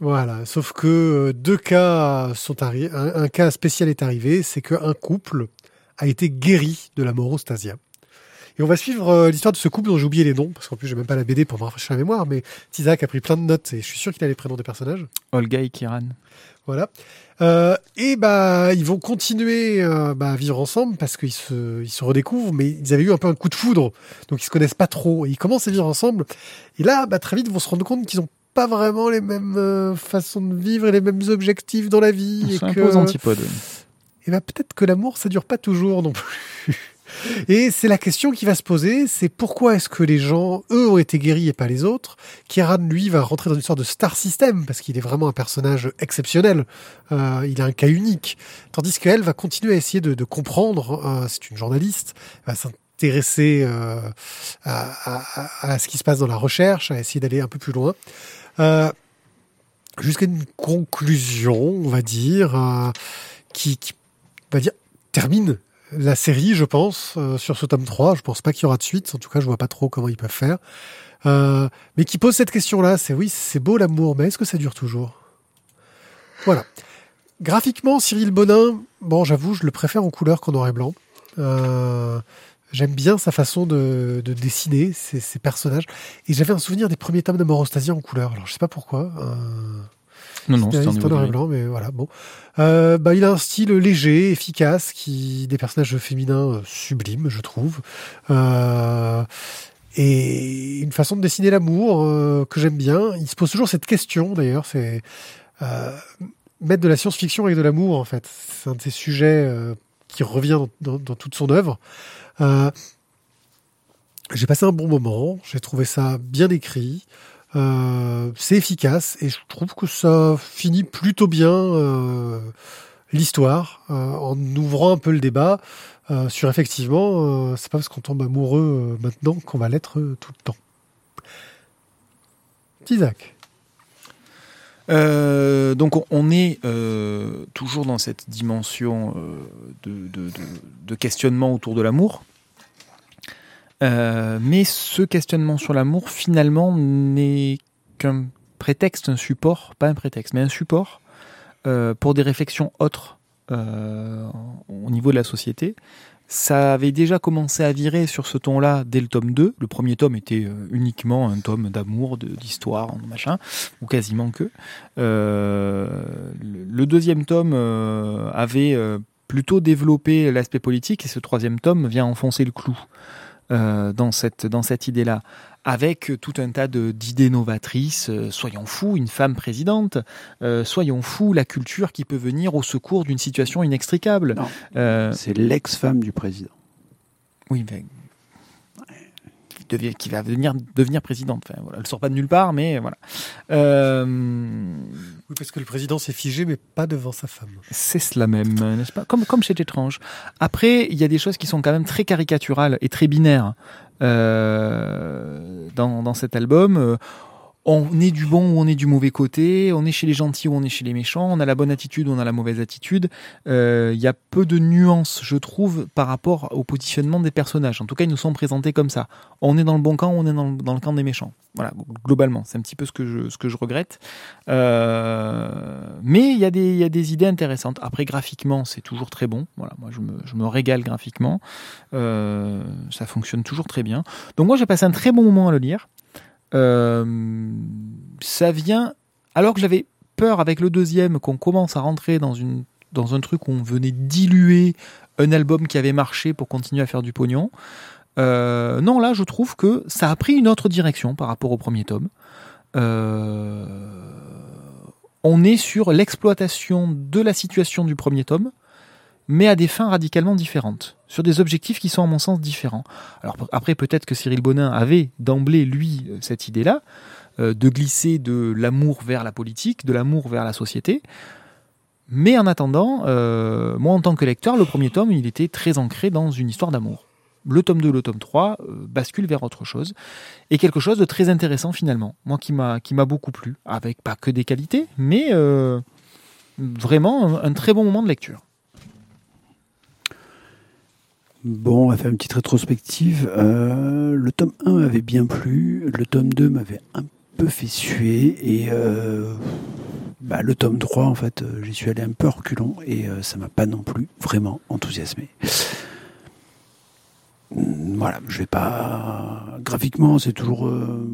Voilà, sauf que deux cas sont arrivés. Un, un cas spécial est arrivé, c'est qu'un couple a été guéri de l'amorostasia. Et on va suivre euh, l'histoire de ce couple dont j'ai oublié les noms, parce qu'en plus j'ai même pas la B D pour me rafraîchir la mémoire, mais Isaac a pris plein de notes et je suis sûr qu'il a les prénoms des personnages. Olga et Kiran. Voilà. Euh, et bah ils vont continuer euh, bah, à vivre ensemble parce qu'ils se, ils se redécouvrent, mais ils avaient eu un peu un coup de foudre, donc ils se connaissent pas trop. Et ils commencent à vivre ensemble. Et là, bah, très vite, ils vont se rendre compte qu'ils ont pas vraiment les mêmes euh, façons de vivre et les mêmes objectifs dans la vie. C'est un peu aux antipodes. Et bien peut-être que l'amour, ça dure pas toujours non plus. Et c'est la question qui va se poser, c'est pourquoi est-ce que les gens, eux, ont été guéris et pas les autres. Kiran, lui, va rentrer dans une sorte de star system, parce qu'il est vraiment un personnage exceptionnel. Euh, il est un cas unique. Tandis qu'elle va continuer à essayer de, de comprendre, euh, c'est une journaliste, elle va s'intéresser euh, à, à, à ce qui se passe dans la recherche, à essayer d'aller un peu plus loin. Euh, jusqu'à une conclusion, on va dire, euh, qui, qui on va dire, termine la série, je pense, euh, sur ce tome trois. Je pense pas qu'il y aura de suite. En tout cas, je vois pas trop comment ils peuvent faire. Euh, mais qui pose cette question-là, c'est oui, c'est beau l'amour, mais est-ce que ça dure toujours ? Voilà. Graphiquement, Cyril Bonin, bon, j'avoue, je le préfère en couleur qu'en noir et blanc. Euh... J'aime bien sa façon de, de dessiner ses, ses personnages. Et j'avais un souvenir des premiers tomes d'Amorostasia en couleur. Alors, je sais pas pourquoi. Euh... Non, non, c'était, c'était en noir et blanc, mais voilà, bon. Euh, bah, il a un style léger, efficace, qui, des personnages féminins euh, sublimes, je trouve. Euh, et une façon de dessiner l'amour euh, que j'aime bien. Il se pose toujours cette question, d'ailleurs, c'est euh, mettre de la science-fiction avec de l'amour, en fait. C'est un de ces sujets euh, qui revient dans, dans, dans toute son œuvre. Euh, j'ai passé un bon moment, j'ai trouvé ça bien écrit, euh, c'est efficace et je trouve que ça finit plutôt bien euh, l'histoire euh, en ouvrant un peu le débat euh, sur effectivement euh, c'est pas parce qu'on tombe amoureux euh, maintenant qu'on va l'être euh, tout le temps. Isaac. Euh, donc on est euh, toujours dans cette dimension euh, de, de, de, de questionnement autour de l'amour, euh, mais ce questionnement sur l'amour finalement n'est qu'un prétexte, un support, pas un prétexte, mais un support euh, pour des réflexions autres euh, au niveau de la société. Ça avait déjà commencé à virer sur ce ton-là dès le tome deux. Le premier tome était uniquement un tome d'amour, de, d'histoire, machin, ou quasiment que. Euh, le deuxième tome avait plutôt développé l'aspect politique et ce troisième tome vient enfoncer le clou euh, dans cette, dans cette idée-là. Avec tout un tas de, d'idées novatrices, euh, soyons fous, une femme présidente, euh, soyons fous, la culture qui peut venir au secours d'une situation inextricable. Non, euh, c'est l'ex-femme du président. Oui, ben, qui, devient, qui va devenir, devenir présidente. Enfin, voilà, elle ne sort pas de nulle part, mais voilà. Euh, oui, parce que le président s'est figé, mais pas devant sa femme. C'est cela même, n'est-ce pas ? Comme, comme chez Étrange. Après, il y a des choses qui sont quand même très caricaturales et très binaires. Euh, dans, dans cet album, euh, on est du bon ou on est du mauvais côté, on est chez les gentils ou on est chez les méchants, on a la bonne attitude ou on a la mauvaise attitude. Il euh, y a peu de nuances, je trouve, par rapport au positionnement des personnages. En tout cas, ils nous sont présentés comme ça. On est dans le bon camp ou on est dans le, dans le camp des méchants. Voilà, globalement, c'est un petit peu ce que je, ce que je regrette. Euh, mais il y a des, y a des idées intéressantes. Après, graphiquement, c'est toujours très bon. Voilà, moi, je me, je me régale graphiquement. Euh, ça fonctionne toujours très bien. Donc moi, j'ai passé un très bon moment à le lire. Euh, ça vient alors que j'avais peur avec le deuxième qu'on commence à rentrer dans, une, dans un truc où on venait diluer un album qui avait marché pour continuer à faire du pognon. Euh, non, là je trouve que ça a pris une autre direction par rapport au premier tome. Euh, on est sur l'exploitation de la situation du premier tome, mais à des fins radicalement différentes, sur des objectifs qui sont à mon sens différents. Alors après, peut-être que Cyril Bonin avait d'emblée, lui, cette idée-là, euh, de glisser de l'amour vers la politique, de l'amour vers la société. Mais en attendant, euh, moi en tant que lecteur, le premier tome, il était très ancré dans une histoire d'amour. Le tome deux, le tome trois euh, basculent vers autre chose, et quelque chose de très intéressant finalement, moi qui m'a, qui m'a beaucoup plu, avec pas que des qualités, mais euh, vraiment un, un très bon moment de lecture. Bon, on va faire une petite rétrospective. Euh, le tome un m'avait bien plu, le tome deux m'avait un peu fait suer, et euh, bah, le tome trois, en fait, j'y suis allé un peu reculons, et euh, ça m'a pas non plus vraiment enthousiasmé. Voilà, je vais pas... Graphiquement, c'est toujours... Euh,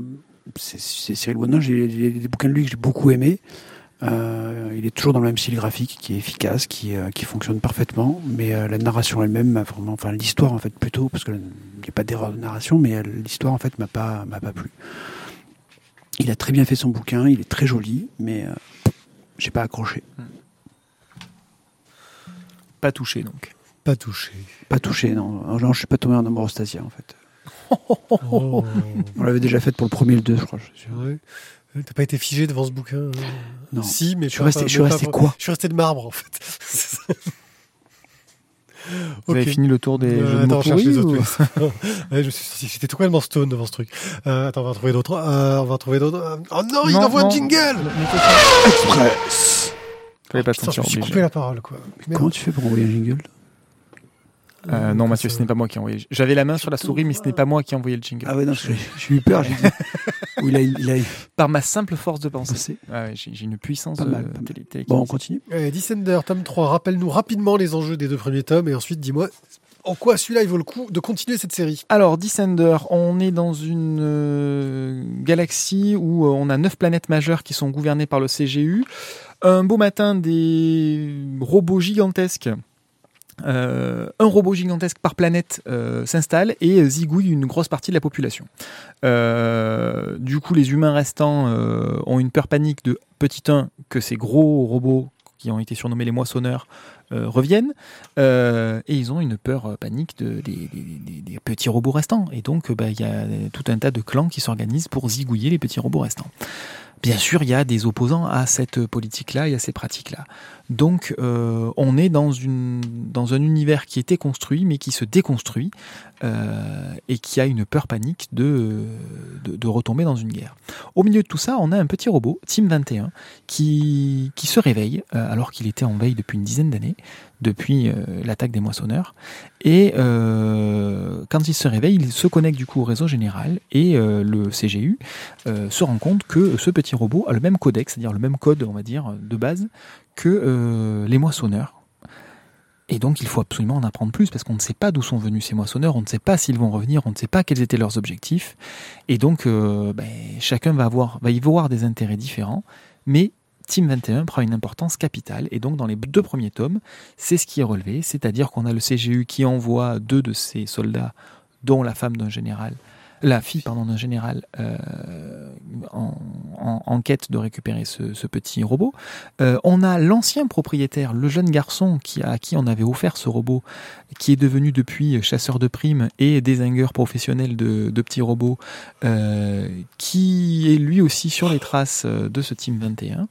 c'est, c'est Cyril Bonin, j'ai des bouquins de lui que j'ai beaucoup aimés. Euh, il est toujours dans le même style graphique qui est efficace, qui, euh, qui fonctionne parfaitement, mais euh, la narration elle-même m'a vraiment, enfin l'histoire en fait plutôt, parce qu'il n'y a pas d'erreur de narration, mais euh, l'histoire en fait m'a pas, m'a pas plu. Il a très bien fait son bouquin, il est très joli, mais euh, j'ai pas accroché. Pas touché donc. Pas touché. Pas touché, non. Non, je suis pas tombé en Amorostasia en fait. Oh. On l'avait déjà fait pour le premier et le deux, je crois. Je suis... ouais. T'as pas été figé devant ce bouquin euh... Non. Si, mais je suis resté, pas, je suis resté pas... quoi Je suis resté de marbre, en fait. Vous okay. avez fini le tour des euh, jeux de mots pourris ou... ouais, je me suis dit, j'étais totalement stone devant ce truc. Euh, attends, on va en trouver d'autres. Euh, on va en trouver d'autres. Oh non, non il envoie un jingle Express Fallait pas sentir obligé. Je me suis coupé la parole, quoi. Mais mais comment tu fais pour envoyer un jingle Euh, non, Mathieu, ce n'est pas moi qui ai envoyé. J'avais la main sur la souris, mais ce n'est pas moi qui ai envoyé le jingle. Ah ouais, non, j'ai, j'ai eu peur. J'ai dit... Où il a, il a... Par ma simple force de pensée. Ah ouais, j'ai, j'ai une puissance. Pas mal, pas mal. De... Bon, on continue. Euh, Descender, tome trois. Rappelle-nous rapidement les enjeux des deux premiers tomes et ensuite dis-moi en quoi celui-là il vaut le coup de continuer cette série. Alors, Descender, on est dans une euh, galaxie où euh, on a neuf planètes majeures qui sont gouvernées par le C G U. Un beau matin, des robots gigantesques. Euh, un robot gigantesque par planète euh, s'installe et zigouille une grosse partie de la population. Euh, du coup, les humains restants euh, ont une peur panique de petit un que ces gros robots qui ont été surnommés les moissonneurs euh, reviennent euh, et ils ont une peur panique de, des, des, des petits robots restants. Et donc, bah, y a tout un tas de clans qui s'organisent pour zigouiller les petits robots restants. Bien sûr, il y a des opposants à cette politique-là et à ces pratiques-là. Donc, euh, on est dans, une, dans un univers qui était construit, mais qui se déconstruit, euh, et qui a une peur panique de, de, de retomber dans une guerre. Au milieu de tout ça, on a un petit robot, T I M vingt et un, qui, qui se réveille, euh, alors qu'il était en veille depuis une dizaine d'années, depuis euh, l'attaque des moissonneurs. Et euh, quand il se réveille, il se connecte du coup au réseau général, et euh, le C G U euh, se rend compte que ce petit robot a le même codex, c'est-à-dire le même code, on va dire, de base, que euh, les moissonneurs. Et donc il faut absolument en apprendre plus, parce qu'on ne sait pas d'où sont venus ces moissonneurs, on ne sait pas s'ils vont revenir, on ne sait pas quels étaient leurs objectifs. Et donc euh, ben, chacun va, avoir, va y voir des intérêts différents, mais T I M vingt et un prend une importance capitale, et donc dans les deux premiers tomes, c'est ce qui est relevé, c'est-à-dire qu'on a le C G U qui envoie deux de ses soldats, dont la femme d'un général, la fille pardon, d'un général euh, en, en, en quête de récupérer ce, ce petit robot. Euh, on a l'ancien propriétaire, le jeune garçon qui a, à qui on avait offert ce robot, qui est devenu depuis chasseur de primes et dézingueur professionnel de, de petits robots, euh, qui est lui aussi sur les traces de ce T I M vingt et un.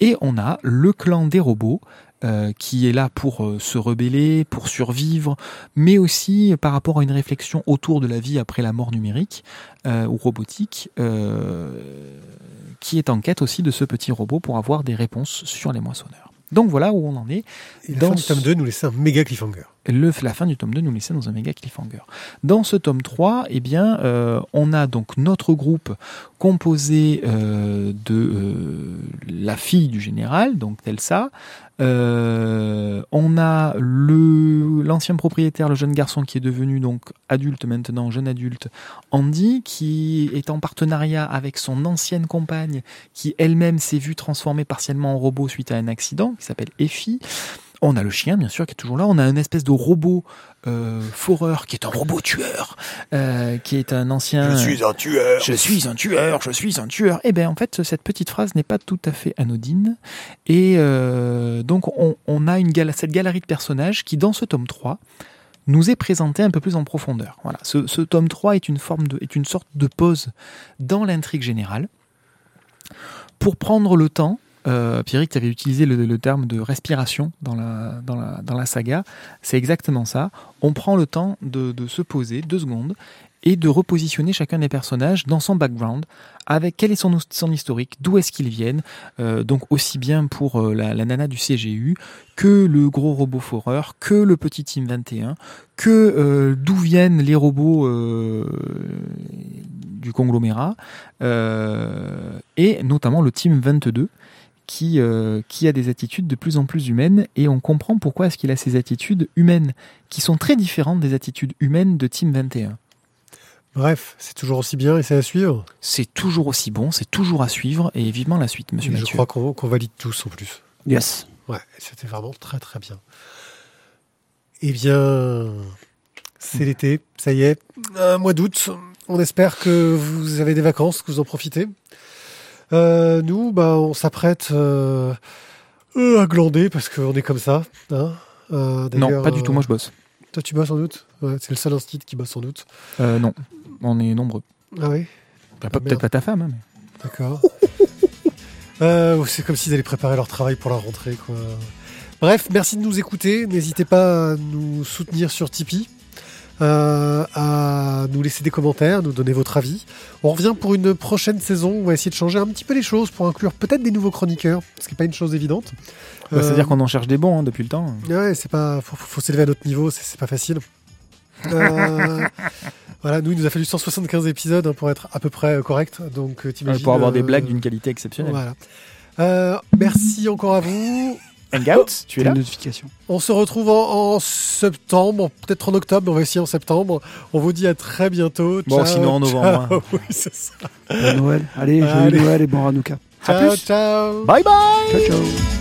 Et on a le clan des robots euh, qui est là pour euh, se rebeller, pour survivre, mais aussi par rapport à une réflexion autour de la vie après la mort numérique euh, ou robotique, euh, qui est en quête aussi de ce petit robot pour avoir des réponses sur les moissonneurs. Donc voilà où on en est. Et la dans fin du tome deux nous laissait un méga cliffhanger. Le, la fin du tome deux nous laissait dans un méga cliffhanger. Dans ce tome trois, eh bien, euh, on a donc notre groupe composé euh, de euh, la fille du général, donc Telsa. Euh, on a le, l'ancien propriétaire, le jeune garçon qui est devenu donc adulte maintenant, jeune adulte, Andy, qui est en partenariat avec son ancienne compagne, qui elle-même s'est vue transformée partiellement en robot suite à un accident, qui s'appelle Effie. On a le chien, bien sûr, qui est toujours là. On a une espèce de robot euh, foreur, qui est un robot tueur, euh, qui est un ancien... Je suis un tueur Je suis un tueur Je suis un tueur Eh bien, en fait, cette petite phrase n'est pas tout à fait anodine. Et euh, donc, on, on a une gal- cette galerie de personnages qui, dans ce tome trois, nous est présentée un peu plus en profondeur. Voilà. Ce, ce tome trois est une, forme de, est une sorte de pause dans l'intrigue générale pour prendre le temps. Euh, Pierrick, tu avais utilisé le, le terme de respiration dans la, dans la, dans la saga. C'est exactement ça. On prend le temps de, de se poser deux secondes et de repositionner chacun des personnages dans son background, avec quel est son, son historique, d'où est-ce qu'ils viennent, euh, donc aussi bien pour euh, la, la nana du C G U, que le gros robot foreur, que le petit Team vingt et un, que euh, d'où viennent les robots euh, du conglomérat, euh, et notamment le Team vingt-deux, Qui, euh, qui a des attitudes de plus en plus humaines, et on comprend pourquoi est-ce qu'il a ces attitudes humaines qui sont très différentes des attitudes humaines de Team vingt et un. Bref, c'est toujours aussi bien et c'est à suivre. C'est toujours aussi bon, c'est toujours à suivre, et vivement la suite, monsieur Mathieu. Je crois qu'on, qu'on valide tous en plus. Yes. Ouais, c'était vraiment très très bien. Eh bien, c'est l'été, ça y est, un mois d'août. On espère que vous avez des vacances, que vous en profitez. Euh, nous, bah, on s'apprête euh, euh, à glander parce qu'on est comme ça. Hein euh, non, pas du euh, tout. Moi, je bosse. Toi, tu bosses sans doute. Ouais, c'est le seul instit qui bosse sans doute. Euh, non, on est nombreux. Ah oui. Bah, ah, pas, peut-être pas ta femme, hein, mais. D'accord. euh, c'est comme s'ils allaient préparer leur travail pour la rentrée, quoi. Bref, merci de nous écouter. N'hésitez pas à nous soutenir sur Tipeee. Euh, à nous laisser des commentaires, nous donner votre avis. On revient pour une prochaine saison, on va essayer de changer un petit peu les choses pour inclure peut-être des nouveaux chroniqueurs, ce qui n'est pas une chose évidente. Bah, euh... C'est-à-dire qu'on en cherche des bons hein, depuis le temps. Ouais, c'est pas, faut, faut s'élever à notre niveau, c'est, c'est pas facile. Euh... voilà, nous, il nous a fallu cent soixante-quinze épisodes hein, pour être à peu près correct. Donc, t'imagines, pour avoir euh... des blagues d'une qualité exceptionnelle. Voilà. Euh, merci encore à vous. Hangout, tu es là. Notification. On se retrouve en, en septembre, peut-être en octobre, on va essayer en septembre. On vous dit à très bientôt. Bon, ciao, sinon en novembre. Hein. Oui, c'est ça. Bon Noël. Allez, Allez. Joyeux Noël et bon Hanouka. Ciao, ciao. Bye bye. Ciao, ciao.